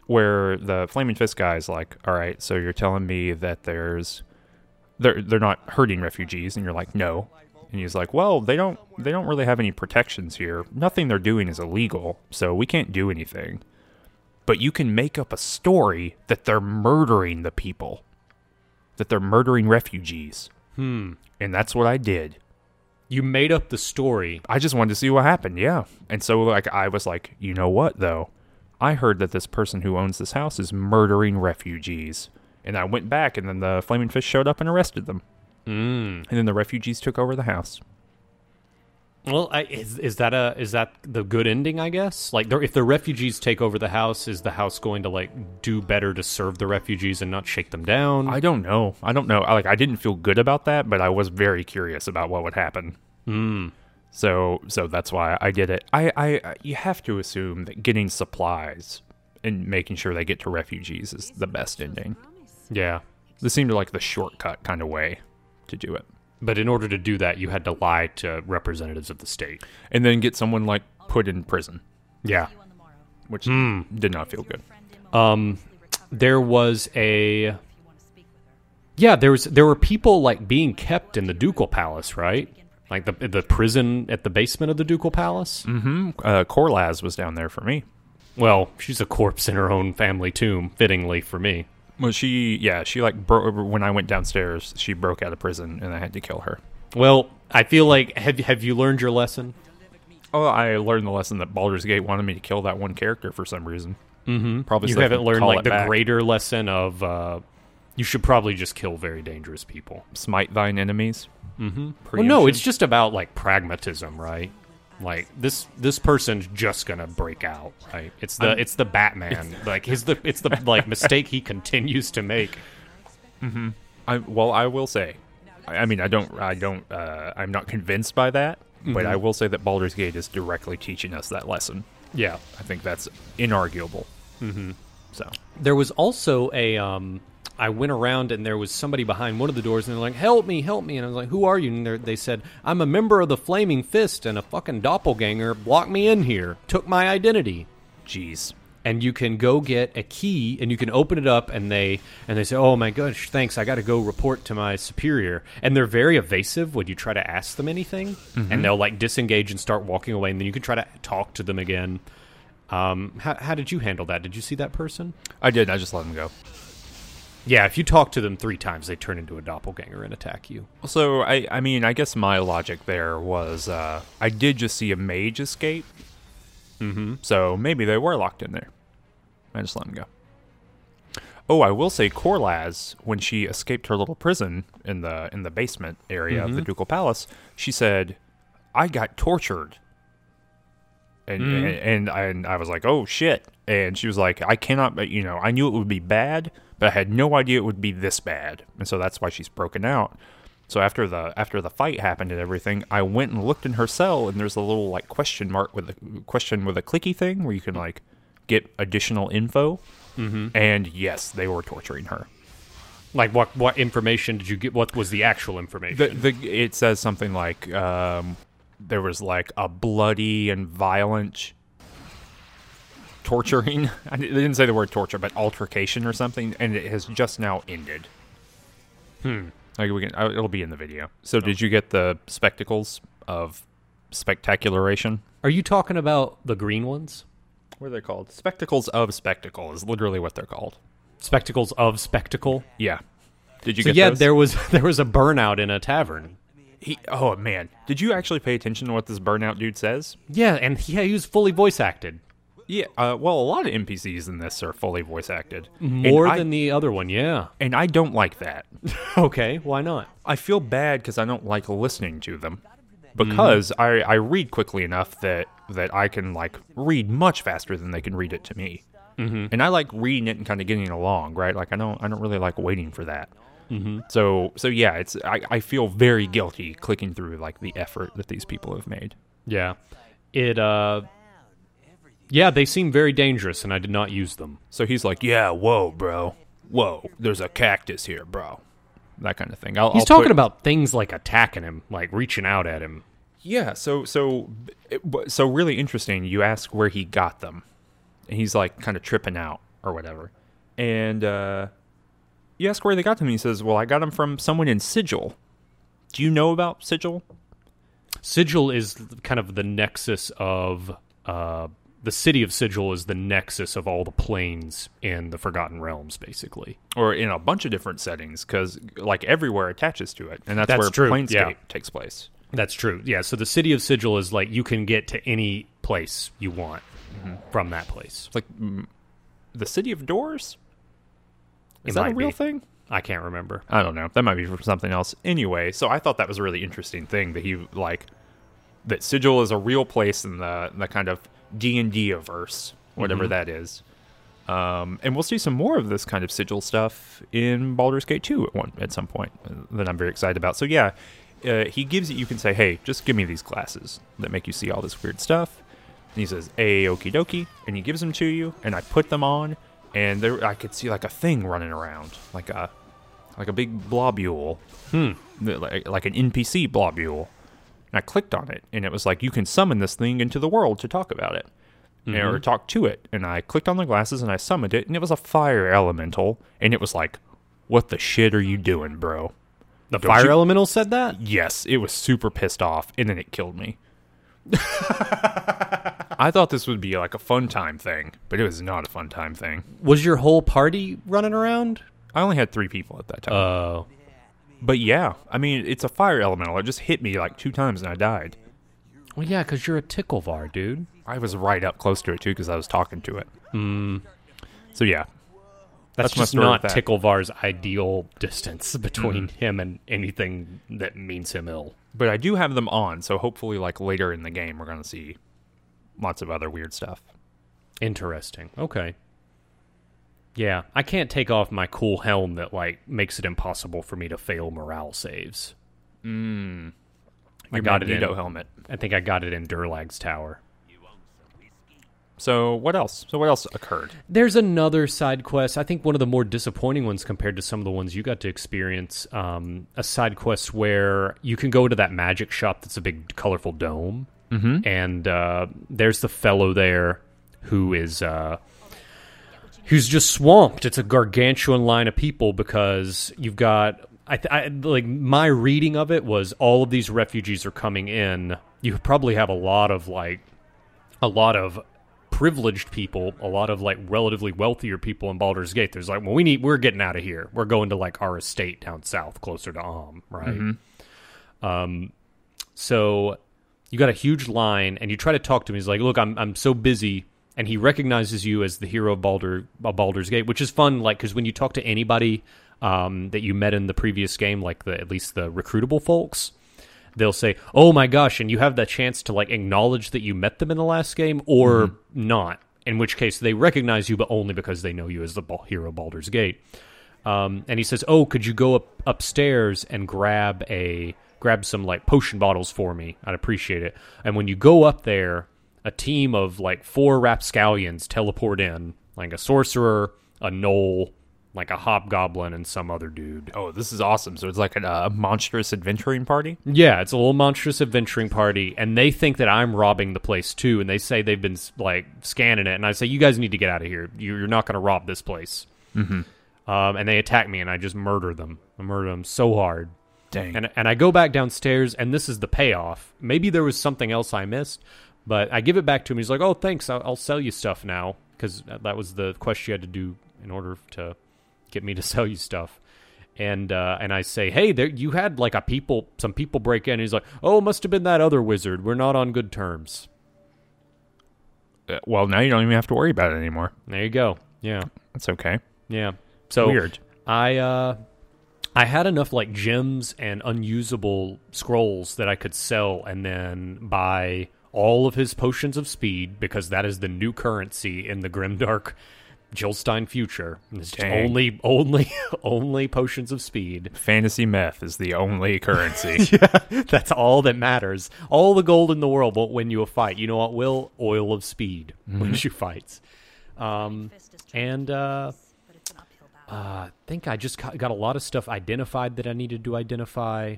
where the Flaming Fist guy's like, all right, so you're telling me that there's, they're, they're not hurting refugees, and you're like, no, and he's like, well, they don't, they don't really have any protections here, nothing they're doing is illegal, so we can't do anything. But you can make up a story that they're murdering the people, that they're murdering refugees. Hmm. And that's what I did. You made up the story. I just wanted to see what happened, yeah. And so like, I was like, you know what, though? I heard that this person who owns this house is murdering refugees. And I went back, and then the Flaming Fish showed up and arrested them. Mm. And then the refugees took over the house. Well, I, is is that a is that the good ending? I guess like if the refugees take over the house, is the house going to like do better to serve the refugees and not shake them down? I don't know. I don't know. I, like I didn't feel good about that, but I was very curious about what would happen. Mm. So so that's why I did it. I, I you have to assume that getting supplies and making sure they get to refugees is the best ending. Yeah, this seemed like the shortcut kind of way to do it. But in order to do that, you had to lie to representatives of the state. And then get someone, like, put in prison. Yeah. Which mm. did not feel good. Um, there was a... Yeah, there was there were people, like, being kept in the Ducal Palace, right? Like, the the prison at the basement of the Ducal Palace? Mm-hmm. Uh, Corlaz was down there for me. Well, she's a corpse in her own family tomb, fittingly for me. Well, she, yeah, she like, bro- when I went downstairs, she broke out of prison and I had to kill her. Well, I feel like, have, have you learned your lesson? Oh, I learned the lesson that Baldur's Gate wanted me to kill that one character for some reason. Mm-hmm. Probably you haven't learned like the back. Greater lesson of, uh, you should probably just kill very dangerous people. Smite thine enemies. Mm-hmm. Well, no, it's just about like pragmatism, right? Like this, this person's just gonna break out, right? It's the, I'm, it's the Batman. Like his, the, it's the like mistake he continues to make. Mm-hmm. I well, I will say, I, I mean, I don't, I don't, uh, I'm not convinced by that, mm-hmm. but I will say that Baldur's Gate is directly teaching us that lesson. Yeah, I think that's inarguable. Mm-hmm. So there was also a, um, I went around and there was somebody behind one of the doors and they're like, help me, help me. And I was like, who are you? And they said, I'm a member of the Flaming Fist and a fucking doppelganger blocked me in here, took my identity. Jeez. And you can go get a key and you can open it up and they and they say, oh my gosh, thanks, I got to go report to my superior. And they're very evasive when you try to ask them anything. Mm-hmm. And they'll like disengage and start walking away and then you can try to talk to them again. Um, how, how did you handle that? Did you see that person? I did. I just let them go. Yeah, if you talk to them three times, they turn into a doppelganger and attack you. So, I, I mean, I guess my logic there was uh, I did just see a mage escape. Mm-hmm. So maybe they were locked in there. I just let them go. Oh, I will say Corlaz, when she escaped her little prison in the in the basement area mm-hmm. of the Ducal Palace, she said, I got tortured. And, mm. and, and, I, and I was like, oh, shit. And she was like, I cannot, you know, I knew it would be bad, but I had no idea it would be this bad. And so that's why she's broken out. So after the after the fight happened and everything, I went and looked in her cell, and there's a little, like, question mark with a question with a clicky thing where you can, like, get additional info. Mm-hmm. And yes, they were torturing her. Like, what what information did you get? What was the actual information? The, the, it says something like, um, there was like a bloody and violent torturing. I, they didn't say the word torture, but altercation or something, and it has just now ended. Hmm. Like we can, it'll be in the video. So, oh. Did you get the spectacles of spectacularation? Are you talking about the green ones? What are they called? Spectacles of spectacle is literally what they're called. Spectacles of spectacle? Yeah. Did you so get yeah, those? Yeah, there was there was a burnout in a tavern. He, oh, man. Did you actually pay attention to what this burnout dude says? Yeah, and he, he was fully voice acted. Yeah, uh, well, a lot of N P Cs in this are fully voice acted. More I, than the other one, yeah. And I don't like that. Okay, why not? I feel bad because I don't like listening to them. Because mm-hmm. I, I read quickly enough that, that I can, like, read much faster than they can read it to me. Mm-hmm. And I like reading it and kind of getting along, right? Like, I don't I don't really like waiting for that. Mm-hmm. So, so yeah, it's I, I feel very guilty clicking through, like, the effort that these people have made. Yeah. It, uh... Yeah, they seem very dangerous, and I did not use them. So he's like, yeah, whoa, bro. Whoa, there's a cactus here, bro. That kind of thing. I'll, he's I'll talking put, about things like attacking him, like reaching out at him. Yeah, so so so really interesting. You ask where he got them. And he's like kind of tripping out or whatever. And uh, you ask where they got them. And he says, well, I got them from someone in Sigil. Do you know about Sigil? Sigil is kind of the nexus of... Uh, the city of Sigil is the nexus of all the planes in the Forgotten Realms, basically. Or in a bunch of different settings, because like everywhere attaches to it. And that's, that's where true. Planescape yeah. takes place. That's true. Yeah, so the city of Sigil is like you can get to any place you want. Mm-hmm. From that place. It's like mm, the City of Doors? Is it that a real be. thing? I can't remember. I don't know. That might be from something else. Anyway, so I thought that was a really interesting thing that he, like, that Sigil is a real place in the, in the kind of D and D-averse, whatever mm-hmm. that is. Um, and we'll see some more of this kind of Sigil stuff in Baldur's Gate two at, one, at some point that I'm very excited about. So, yeah, uh, he gives it, you can say, hey, just give me these glasses that make you see all this weird stuff. And he says, hey, okie dokie, and he gives them to you, and I put them on, and there I could see like a thing running around, like a like a big blobule, hmm. like, like an N P C blobule. And I clicked on it, and it was like, you can summon this thing into the world to talk about it, mm-hmm. or talk to it. And I clicked on the glasses, and I summoned it, and it was a fire elemental, and it was like, what the shit are you doing, bro? The Don't fire you- elemental said that? Yes, it was super pissed off, and then it killed me. I thought this would be like a fun time thing, but it was not a fun time thing. Was your whole party running around? I only had three people at that time. Oh. Uh, but yeah, I mean, it's a fire elemental. It just hit me like two times and I died. Well, yeah, because you're a Ticklevar, dude. I was right up close to it, too, because I was talking to it. Mm. So yeah. That's, That's just not that. Ticklevar's ideal distance between mm-hmm. him and anything that means him ill. But I do have them on, so hopefully like later in the game we're going to see... lots of other weird stuff. Interesting. Okay. Yeah, I can't take off my cool helm that, like, makes it impossible for me to fail morale saves. Mmm. I got it in. Helmet. I think I got it in Durlag's Tower. So, what else? So, what else occurred? There's another side quest. I think one of the more disappointing ones compared to some of the ones you got to experience. Um, a side quest where you can go to that magic shop that's a big, colorful dome. Mm-hmm. And uh, there's the fellow there who is uh, who's just swamped. It's a gargantuan line of people because you've got I, th- I like my reading of it was all of these refugees are coming in. You probably have a lot of like a lot of privileged people, a lot of like relatively wealthier people in Baldur's Gate. There's like, well, we need we're getting out of here. We're going to like our estate down south, closer to Om, right? Mm-hmm. Um, so. You got a huge line, and you try to talk to him. He's like, look, I'm I'm so busy. And he recognizes you as the hero of Baldur, uh, Baldur's Gate, which is fun, like, because when you talk to anybody um, that you met in the previous game, like the at least the recruitable folks, they'll say, oh, my gosh, and you have that chance to, like, acknowledge that you met them in the last game or mm-hmm. not, in which case they recognize you, but only because they know you as the ba- hero of Baldur's Gate. Um, and he says, oh, could you go up upstairs and grab a... grab some, like, potion bottles for me. I'd appreciate it. And when you go up there, a team of like four rapscallions teleport in, like a sorcerer, a gnoll, like a hobgoblin, and some other dude. Oh, this is awesome. So it's like a uh, monstrous adventuring party? Yeah, it's a little monstrous adventuring party, and they think that I'm robbing the place too, and they say they've been like scanning it, and I say, you guys need to get out of here. You're not going to rob this place. Mm-hmm. Um, and they attack me, and I just murder them. I murder them so hard. Dang. And, and I go back downstairs, and this is the payoff. Maybe there was something else I missed, but I give it back to him. He's like, oh, thanks, I'll, I'll sell you stuff now, because that was the quest you had to do in order to get me to sell you stuff. And uh, and I say, hey, there you had like a people, some people break in. And he's like, oh, must have been that other wizard. We're not on good terms. Uh, well, now you don't even have to worry about it anymore. There you go. Yeah. That's okay. Yeah. So weird. I uh, I had enough like gems and unusable scrolls that I could sell and then buy all of his potions of speed, because that is the new currency in the Grimdark Jilstein future. It's only only only potions of speed. Fantasy meth is the only currency. Yeah, that's all that matters. All the gold in the world won't win you a fight. You know what will? Oil of speed mm-hmm. wins you fights. Um, and uh I uh, think I just got a lot of stuff identified that I needed to identify.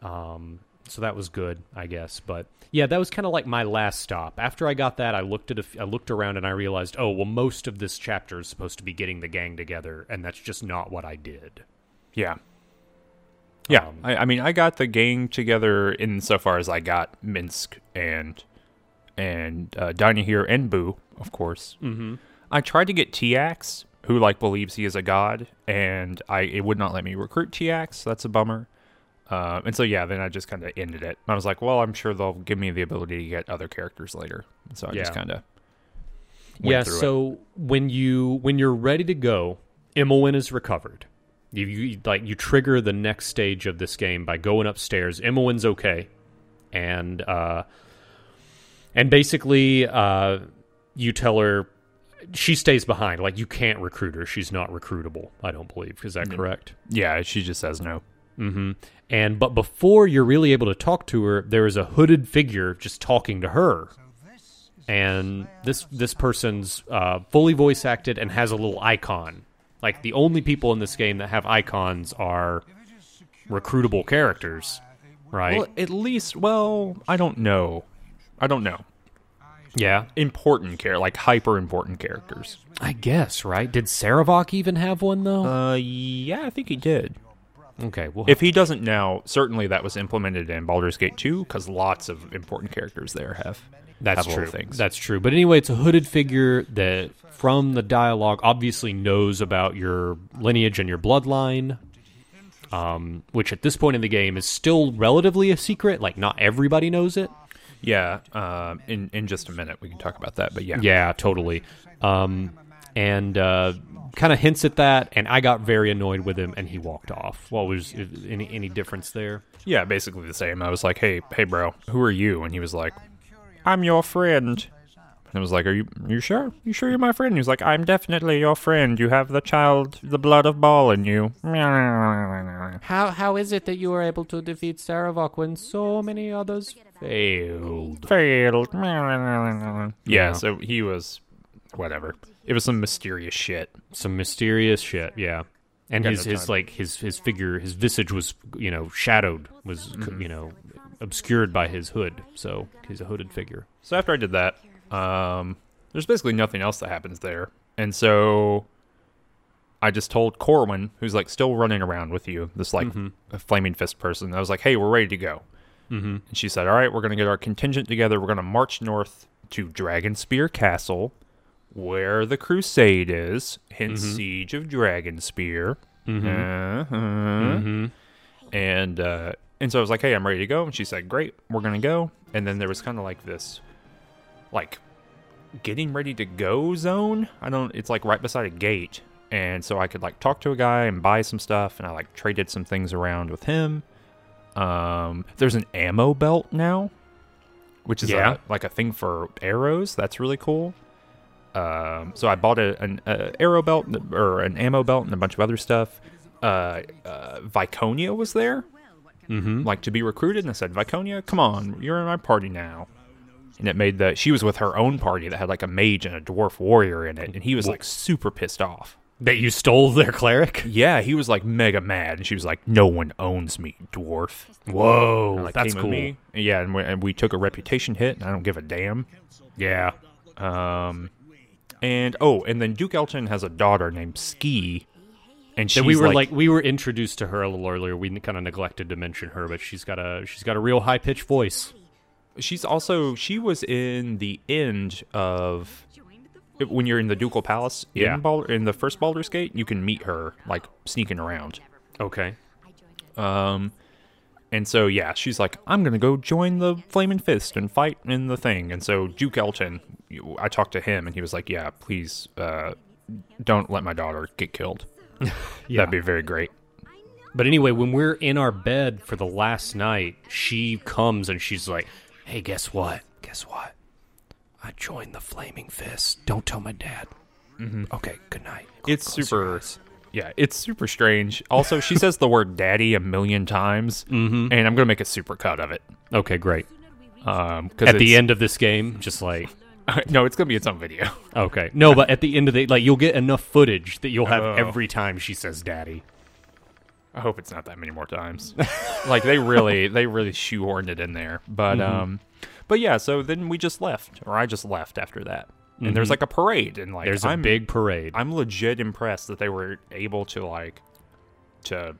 Um, so that was good, I guess. But yeah, that was kind of like my last stop. After I got that, I looked at a f- I looked around and I realized, oh, well, most of this chapter is supposed to be getting the gang together, and that's just not what I did. Yeah. Yeah. Um, I, I mean, I got the gang together insofar as I got Minsk and and uh, Dynaheir and Boo, of course. Mm-hmm. I tried to get Tiax, who like believes he is a god, and I it would not let me recruit Tiax. So that's a bummer. Uh, and so yeah, then I just kind of ended it. I was like, well, I'm sure they'll give me the ability to get other characters later. So I yeah. just kind of yeah. So it. when you when you're ready to go, Imoen is recovered. You, you like you trigger the next stage of this game by going upstairs. Imoen's okay, and uh, and basically uh, you tell her. She stays behind. Like, you can't recruit her. She's not recruitable, I don't believe. Is that correct? Yeah, she just says no. Mm-hmm. And, but before you're really able to talk to her, there is a hooded figure just talking to her. And this this person's uh, fully voice-acted and has a little icon. Like, the only people in this game that have icons are recruitable characters, right? Well, at least, well, I don't know. I don't know. Yeah, important character, like hyper important characters. I guess, right? Did Sarevok even have one though? Uh, yeah, I think he did. Okay, well, if he doesn't now, certainly that was implemented in Baldur's Gate two, because lots of important characters there have. That's have true. Things. That's true. But anyway, it's a hooded figure that, from the dialogue, obviously knows about your lineage and your bloodline, um, which at this point in the game is still relatively a secret. Like, not everybody knows it. Yeah, uh, in, in just a minute we can talk about that, but yeah. Yeah, totally. Um, and uh, kind of hints at that, and I got very annoyed with him, and he walked off. What was any any difference there? Yeah, basically the same. I was like, hey, hey, bro, who are you? And he was like, I'm your friend. And I was like, are you you sure? You sure you're my friend? And he was like, I'm definitely your friend. You have the child, the blood of Bhaal in you. How How is it that you were able to defeat Sarevok when so many others... Failed. Failed. Yeah, so he was... Whatever. It was some mysterious shit. Some mysterious shit, yeah. And his, his like, his, his figure, his visage was, you know, shadowed, was, mm-hmm. you know, obscured by his hood. So he's a hooded figure. So after I did that, um, there's basically nothing else that happens there. And so I just told Corwin, who's, like, still running around with you, this, like, mm-hmm. Flaming Fist person. I was like, hey, we're ready to go. Mm-hmm. And she said, all right, we're going to get our contingent together. We're going to march north to Dragonspear Castle, where the crusade is, hence mm-hmm. Siege of Dragonspear. Mm-hmm. Uh-huh. Mm-hmm. And, uh, and so I was like, hey, I'm ready to go. And she said, great, we're going to go. And then there was kind of like this, like, getting ready to go zone. I don't, it's like right beside a gate. And so I could like talk to a guy and buy some stuff. And I like traded some things around with him. Um, there's an ammo belt now, which is yeah. a, like a thing for arrows. That's really cool. Um, so I bought a, an a arrow belt or an ammo belt and a bunch of other stuff. Uh, uh, Viconia was there, mm-hmm. like to be recruited. And I said, Viconia, come on, you're in my party now. and it made the she was with her own party that had like a mage and a dwarf warrior in it, and he was like super pissed off that you stole their cleric. Yeah, he was like mega mad, and she was like, "No one owns me, dwarf." Whoa, like, that's cool. Me. Yeah, and we, and we took a reputation hit, and I don't give a damn. Yeah. Um, and oh, and then Duke Eltan has a daughter named Ski, and she's we were like, like we were introduced to her a little earlier. We kind of neglected to mention her, but she's got a she's got a real high pitched voice. She's also she was in the end of. When you're in the Ducal Palace, yeah. in, Bal- in the first Baldur's Gate, you can meet her, like, sneaking around. Okay. Um, and so, yeah, she's like, I'm going to go join the Flaming Fist and fight in the thing. And so Duke Eltan, I talked to him, and he was like, yeah, please uh, don't let my daughter get killed. Yeah. That'd be very great. But anyway, when we're in our bed for the last night, she comes and she's like, hey, guess what? Guess what? I joined the Flaming Fist. Don't tell my dad. Mm-hmm. Okay, good night. Go, it's super, yeah, it's super strange. Also, she says the word daddy a million times, mm-hmm. and I'm going to make a super cut of it. Okay, great. Um, at the end of this game, just like... Uh, no, it's going to be its own video. Okay. No, but at the end of the... like, you'll get enough footage that you'll have oh. every time she says daddy. I hope it's not that many more times. Like, they really, they really shoehorned it in there. But, mm-hmm. um... But yeah, so then we just left, or I just left after that. And mm-hmm. there's like a parade, and like there's I'm, a big parade. I'm legit impressed that they were able to like to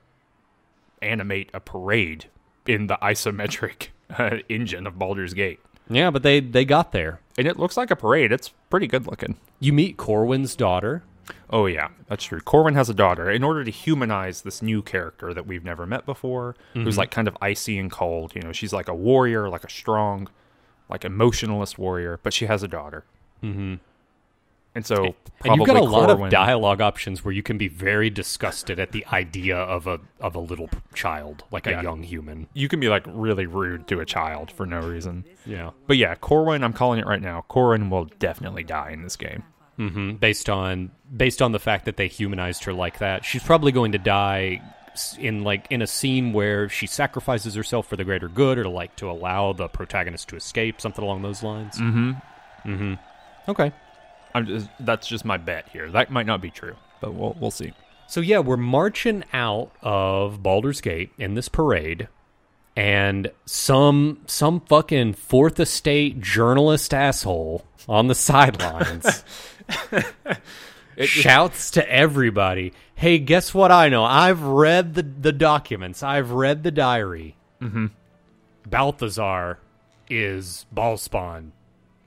animate a parade in the isometric uh, engine of Baldur's Gate. Yeah, but they they got there, and it looks like a parade. It's pretty good looking. You meet Corwin's daughter. Oh yeah, that's true. Corwin has a daughter. In order to humanize this new character that we've never met before, mm-hmm. who's like kind of icy and cold. You know, she's like a warrior, like a strong. Like emotionalist warrior, but she has a daughter. Mm-hmm. And so probably and you've got a lot Corwin... of dialogue options where you can be very disgusted at the idea of a of a little child, like yeah. a young human. You can be like really rude to a child for no reason. Yeah. But yeah, Corwin, I'm calling it right now, Corwin will definitely die in this game. Mm-hmm. Based on based on the fact that they humanized her like that, she's probably going to die in like in a scene where she sacrifices herself for the greater good, or to like to allow the protagonist to escape, something along those lines. Mm-hmm. Mm-hmm. Okay, I'm just, that's just my bet here. That might not be true, but we'll we'll see. So yeah, we're marching out of Baldur's Gate in this parade, and some some fucking Fourth Estate journalist asshole on the sidelines. It shouts to everybody, hey, guess what I know? I've read the, the documents. I've read the diary. Mm-hmm. Balthazar is Bhaalspawn.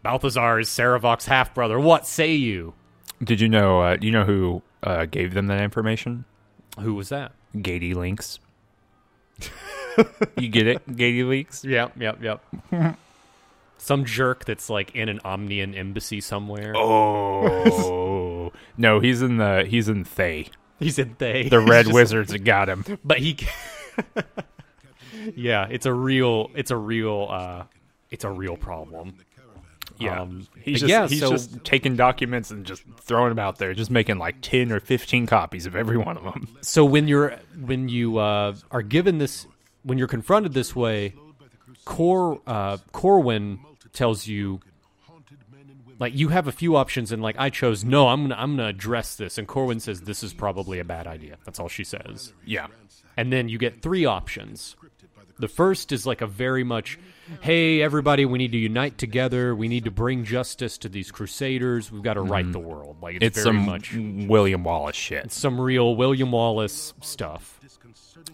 Balthazar is Sarevok's half-brother. What say you? Did you know, uh, do you know who uh, gave them that information? Who was that? Gatey Links. You get it? Gatey Links? Yep, yep, yep. Some jerk that's like in an Omnian embassy somewhere. Oh. No, he's in the he's in Thay. He's in Thay. The red just, wizards got him. But he Yeah, it's a real it's a real uh, it's a real problem. Yeah. Um, he's just, yeah, he's so, just taking documents and just throwing them out there, just making like ten or fifteen copies of every one of them. So when you're when you uh, are given this when you're confronted this way, Cor uh, Corwin tells you, like, you have a few options, and, like, I chose, no, I'm going to I'm gonna address this. And Corwin says, this is probably a bad idea. That's all she says. Yeah. And then you get three options. The first is, like, a very much, hey, everybody, we need to unite together. We need to bring justice to these crusaders. We've got to right mm. the world. Like, it's, it's very some much William Wallace shit. It's some real William Wallace stuff.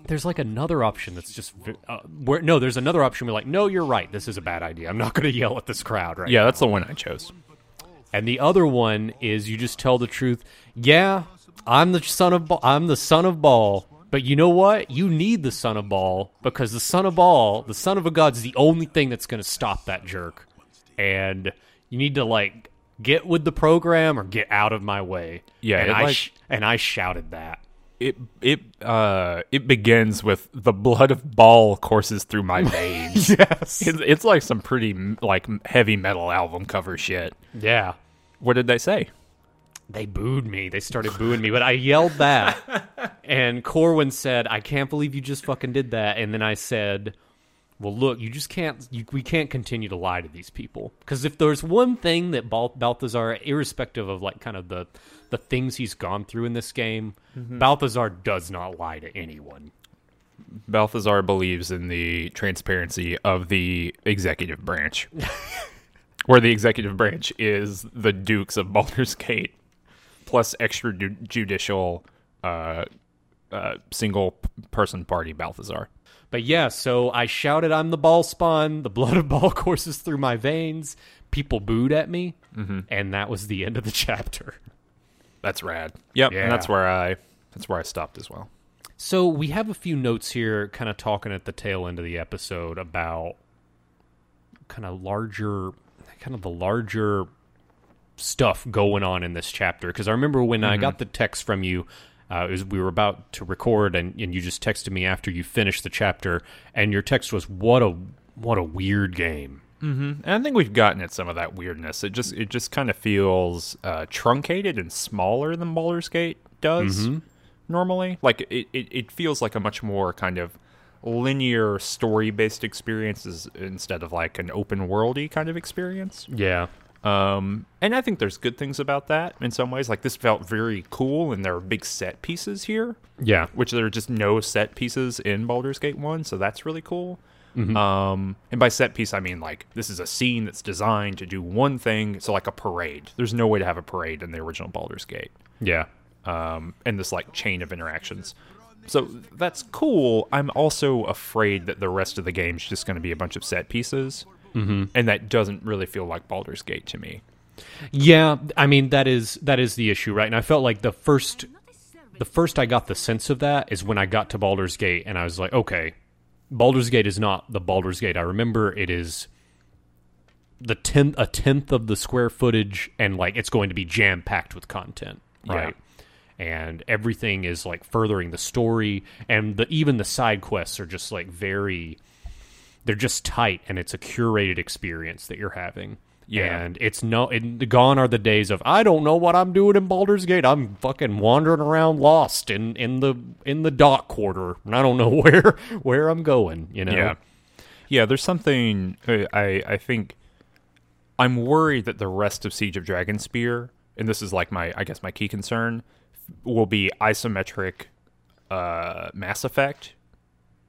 There's, like, another option that's just... Uh, where, no, there's another option where, like, no, you're right. This is a bad idea. I'm not going to yell at this crowd right yeah, now. That's the one I chose. And the other one is you just tell the truth. Yeah, I'm the son of ba- I'm the son of Bhaal, but you know what? You need the son of Bhaal, because the son of Bhaal, the son of a god, is the only thing that's going to stop that jerk. And you need to like get with the program or get out of my way. Yeah, and I like, sh- and I shouted that. It it uh it begins with the blood of Bhaal courses through my veins. Yes, it's, it's like some pretty like heavy metal album cover shit. Yeah. What did they say? They booed me. They started booing me, but I yelled that. And Corwin said, I can't believe you just fucking did that. And then I said, well, look, you just can't, you, we can't continue to lie to these people. Because if there's one thing that Balthazar, irrespective of like kind of the, the things he's gone through in this game, mm-hmm. Balthazar does not lie to anyone. Balthazar believes in the transparency of the executive branch. Where the executive branch is the Dukes of Baldur's Gate, plus extrajudicial uh, uh, single-person party Balthazar. But yeah, so I shouted, I'm the Bhaalspawn, the blood of Bhaal courses through my veins, people booed at me, mm-hmm. and that was the end of the chapter. That's rad. Yep, yeah. And that's where I that's where I stopped as well. So we have a few notes here kind of talking at the tail end of the episode about kind of larger, kind of the larger stuff going on in this chapter. Because I remember when mm-hmm. I got the text from you, uh, it was, we were about to record, and, and you just texted me after you finished the chapter, and your text was, what a what a weird game. Mm-hmm. And I think we've gotten at some of that weirdness. It just it just kind of feels uh, truncated and smaller than Baldur's Gate does. Mm-hmm. Normally, like it, it, it feels like a much more kind of linear story-based experience instead of like an open-worldy kind of experience. Yeah, um, and I think there's good things about that in some ways. Like this felt very cool, and there are big set pieces here. Yeah, which there are just no set pieces in Baldur's Gate one, so that's really cool. Mm-hmm. Um, and by set piece, I mean like this is a scene that's designed to do one thing. So like a parade. There's no way to have a parade in the original Baldur's Gate. Yeah. Um, and this like chain of interactions, so that's cool. I'm also afraid that the rest of the game is just going to be a bunch of set pieces, mm-hmm. and that doesn't really feel like Baldur's Gate to me. Yeah, I mean that is that is the issue, right? And I felt like the first, the first I got the sense of that is when I got to Baldur's Gate, and I was like, okay, Baldur's Gate is not the Baldur's Gate I remember. It is the tenth, a tenth of the square footage, and like it's going to be jam packed with content, right? Yeah. And everything is like furthering the story, and the, even the side quests are just like very, they're just tight, and it's a curated experience that you're having. Yeah, and it's no, it, gone are the days of I don't know what I'm doing in Baldur's Gate. I'm fucking wandering around lost in, in the in the dock quarter, and I don't know where where I'm going. You know, yeah, yeah. There's something I I think I'm worried that the rest of Siege of Dragonspear, and this is like my I guess my key concern, will be isometric uh, Mass Effect,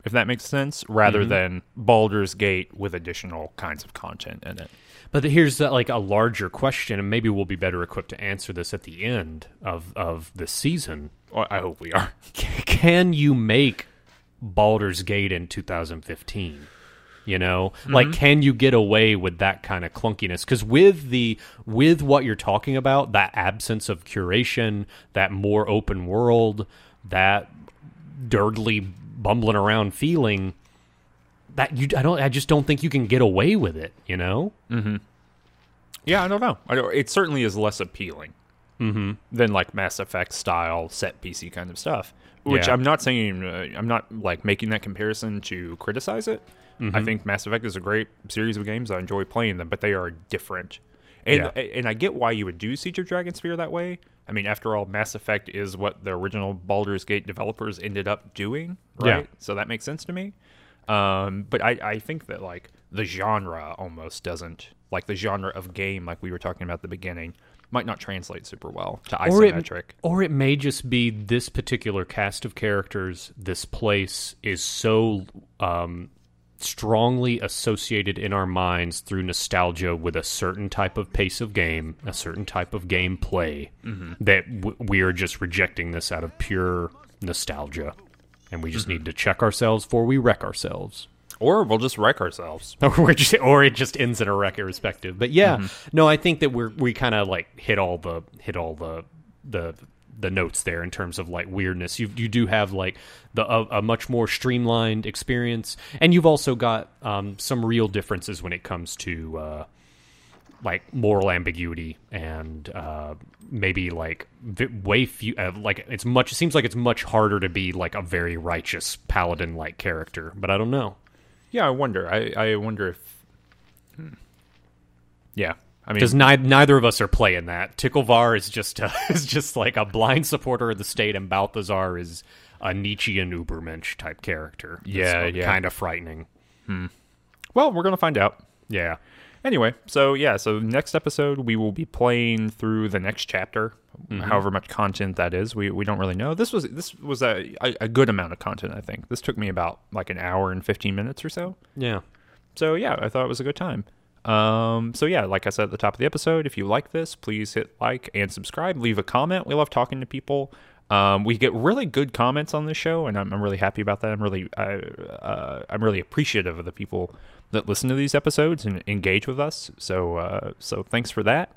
if that makes sense, rather mm-hmm. than Baldur's Gate with additional kinds of content in it. But here's that, like a larger question, and maybe we'll be better equipped to answer this at the end of, of the season. Well, I hope we are. Can you make Baldur's Gate in two thousand fifteen? You know, mm-hmm. like, can you get away with that kind of clunkiness? Because with the with what you're talking about, that absence of curation, that more open world, that dirtly bumbling around feeling, that you I don't I just don't think you can get away with it. You know? Mm-hmm. Yeah, I don't know. I don't, it certainly is less appealing mm-hmm. than like Mass Effect style set P C kind of stuff. Which yeah. I'm not saying uh, I'm not like making that comparison to criticize it. Mm-hmm. I think Mass Effect is a great series of games. I enjoy playing them, but they are different. And yeah. and I get why you would do Siege of Dragonspear that way. I mean, after all, Mass Effect is what the original Baldur's Gate developers ended up doing, right? Yeah. So that makes sense to me. Um, but I, I think that, like, the genre almost doesn't, like the genre of game, like we were talking about at the beginning, might not translate super well to isometric. Or it, or it may just be this particular cast of characters, this place is so... Um, strongly associated in our minds through nostalgia with a certain type of pace of game, a certain type of gameplay, mm-hmm. that w- we are just rejecting this out of pure nostalgia, and we just mm-hmm. need to check ourselves before we wreck ourselves, or we'll just wreck ourselves, or we're just, or it just ends in a wreck, irrespective. But yeah, mm-hmm. no, I think that we're we kind of like hit all the hit all the the. the notes there in terms of like weirdness. You you do have like the a, a much more streamlined experience, and you've also got um, some real differences when it comes to uh, like moral ambiguity and uh, maybe like way few uh, like it's much. It seems like it's much harder to be like a very righteous paladin like character, but I don't know. Yeah, I wonder. I I wonder if. Hmm. Yeah. I mean, because ni- neither of us are playing that. Ticklevar is just a, is just like a blind supporter of the state, and Balthazar is a Nietzschean Ubermensch type character. Yeah, yeah. Kind of frightening. Hmm. Well, we're going to find out. Yeah. Anyway, so yeah, so next episode we will be playing through the next chapter, mm-hmm. however much content that is. We we don't really know. This was this was a, a good amount of content, I think. This took me about like an hour and fifteen minutes or so. Yeah. So yeah, I thought it was a good time. Um, so yeah, like I said at the top of the episode, if you like this, please hit like and subscribe. Leave a comment. We love talking to people. Um, we get really good comments on this show, and I'm, I'm really happy about that. I'm really, I, uh, I'm really appreciative of the people that listen to these episodes and engage with us. So, uh, so thanks for that.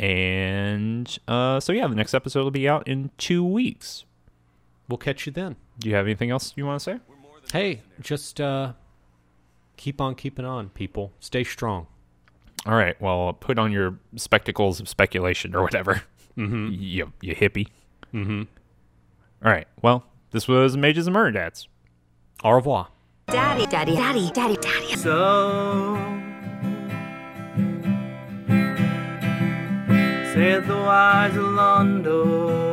And uh, so, yeah, the next episode will be out in two weeks. We'll catch you then. Do you have anything else you want to say? Hey, just uh, keep on keeping on, people. Stay strong. All right. Well, put on your spectacles of speculation or whatever. Mm-hmm. You, you hippie. Mm-hmm. All right. Well, this was Mages and Murder Dads. Au revoir. Daddy, daddy, daddy, daddy, daddy. So said the wise of London.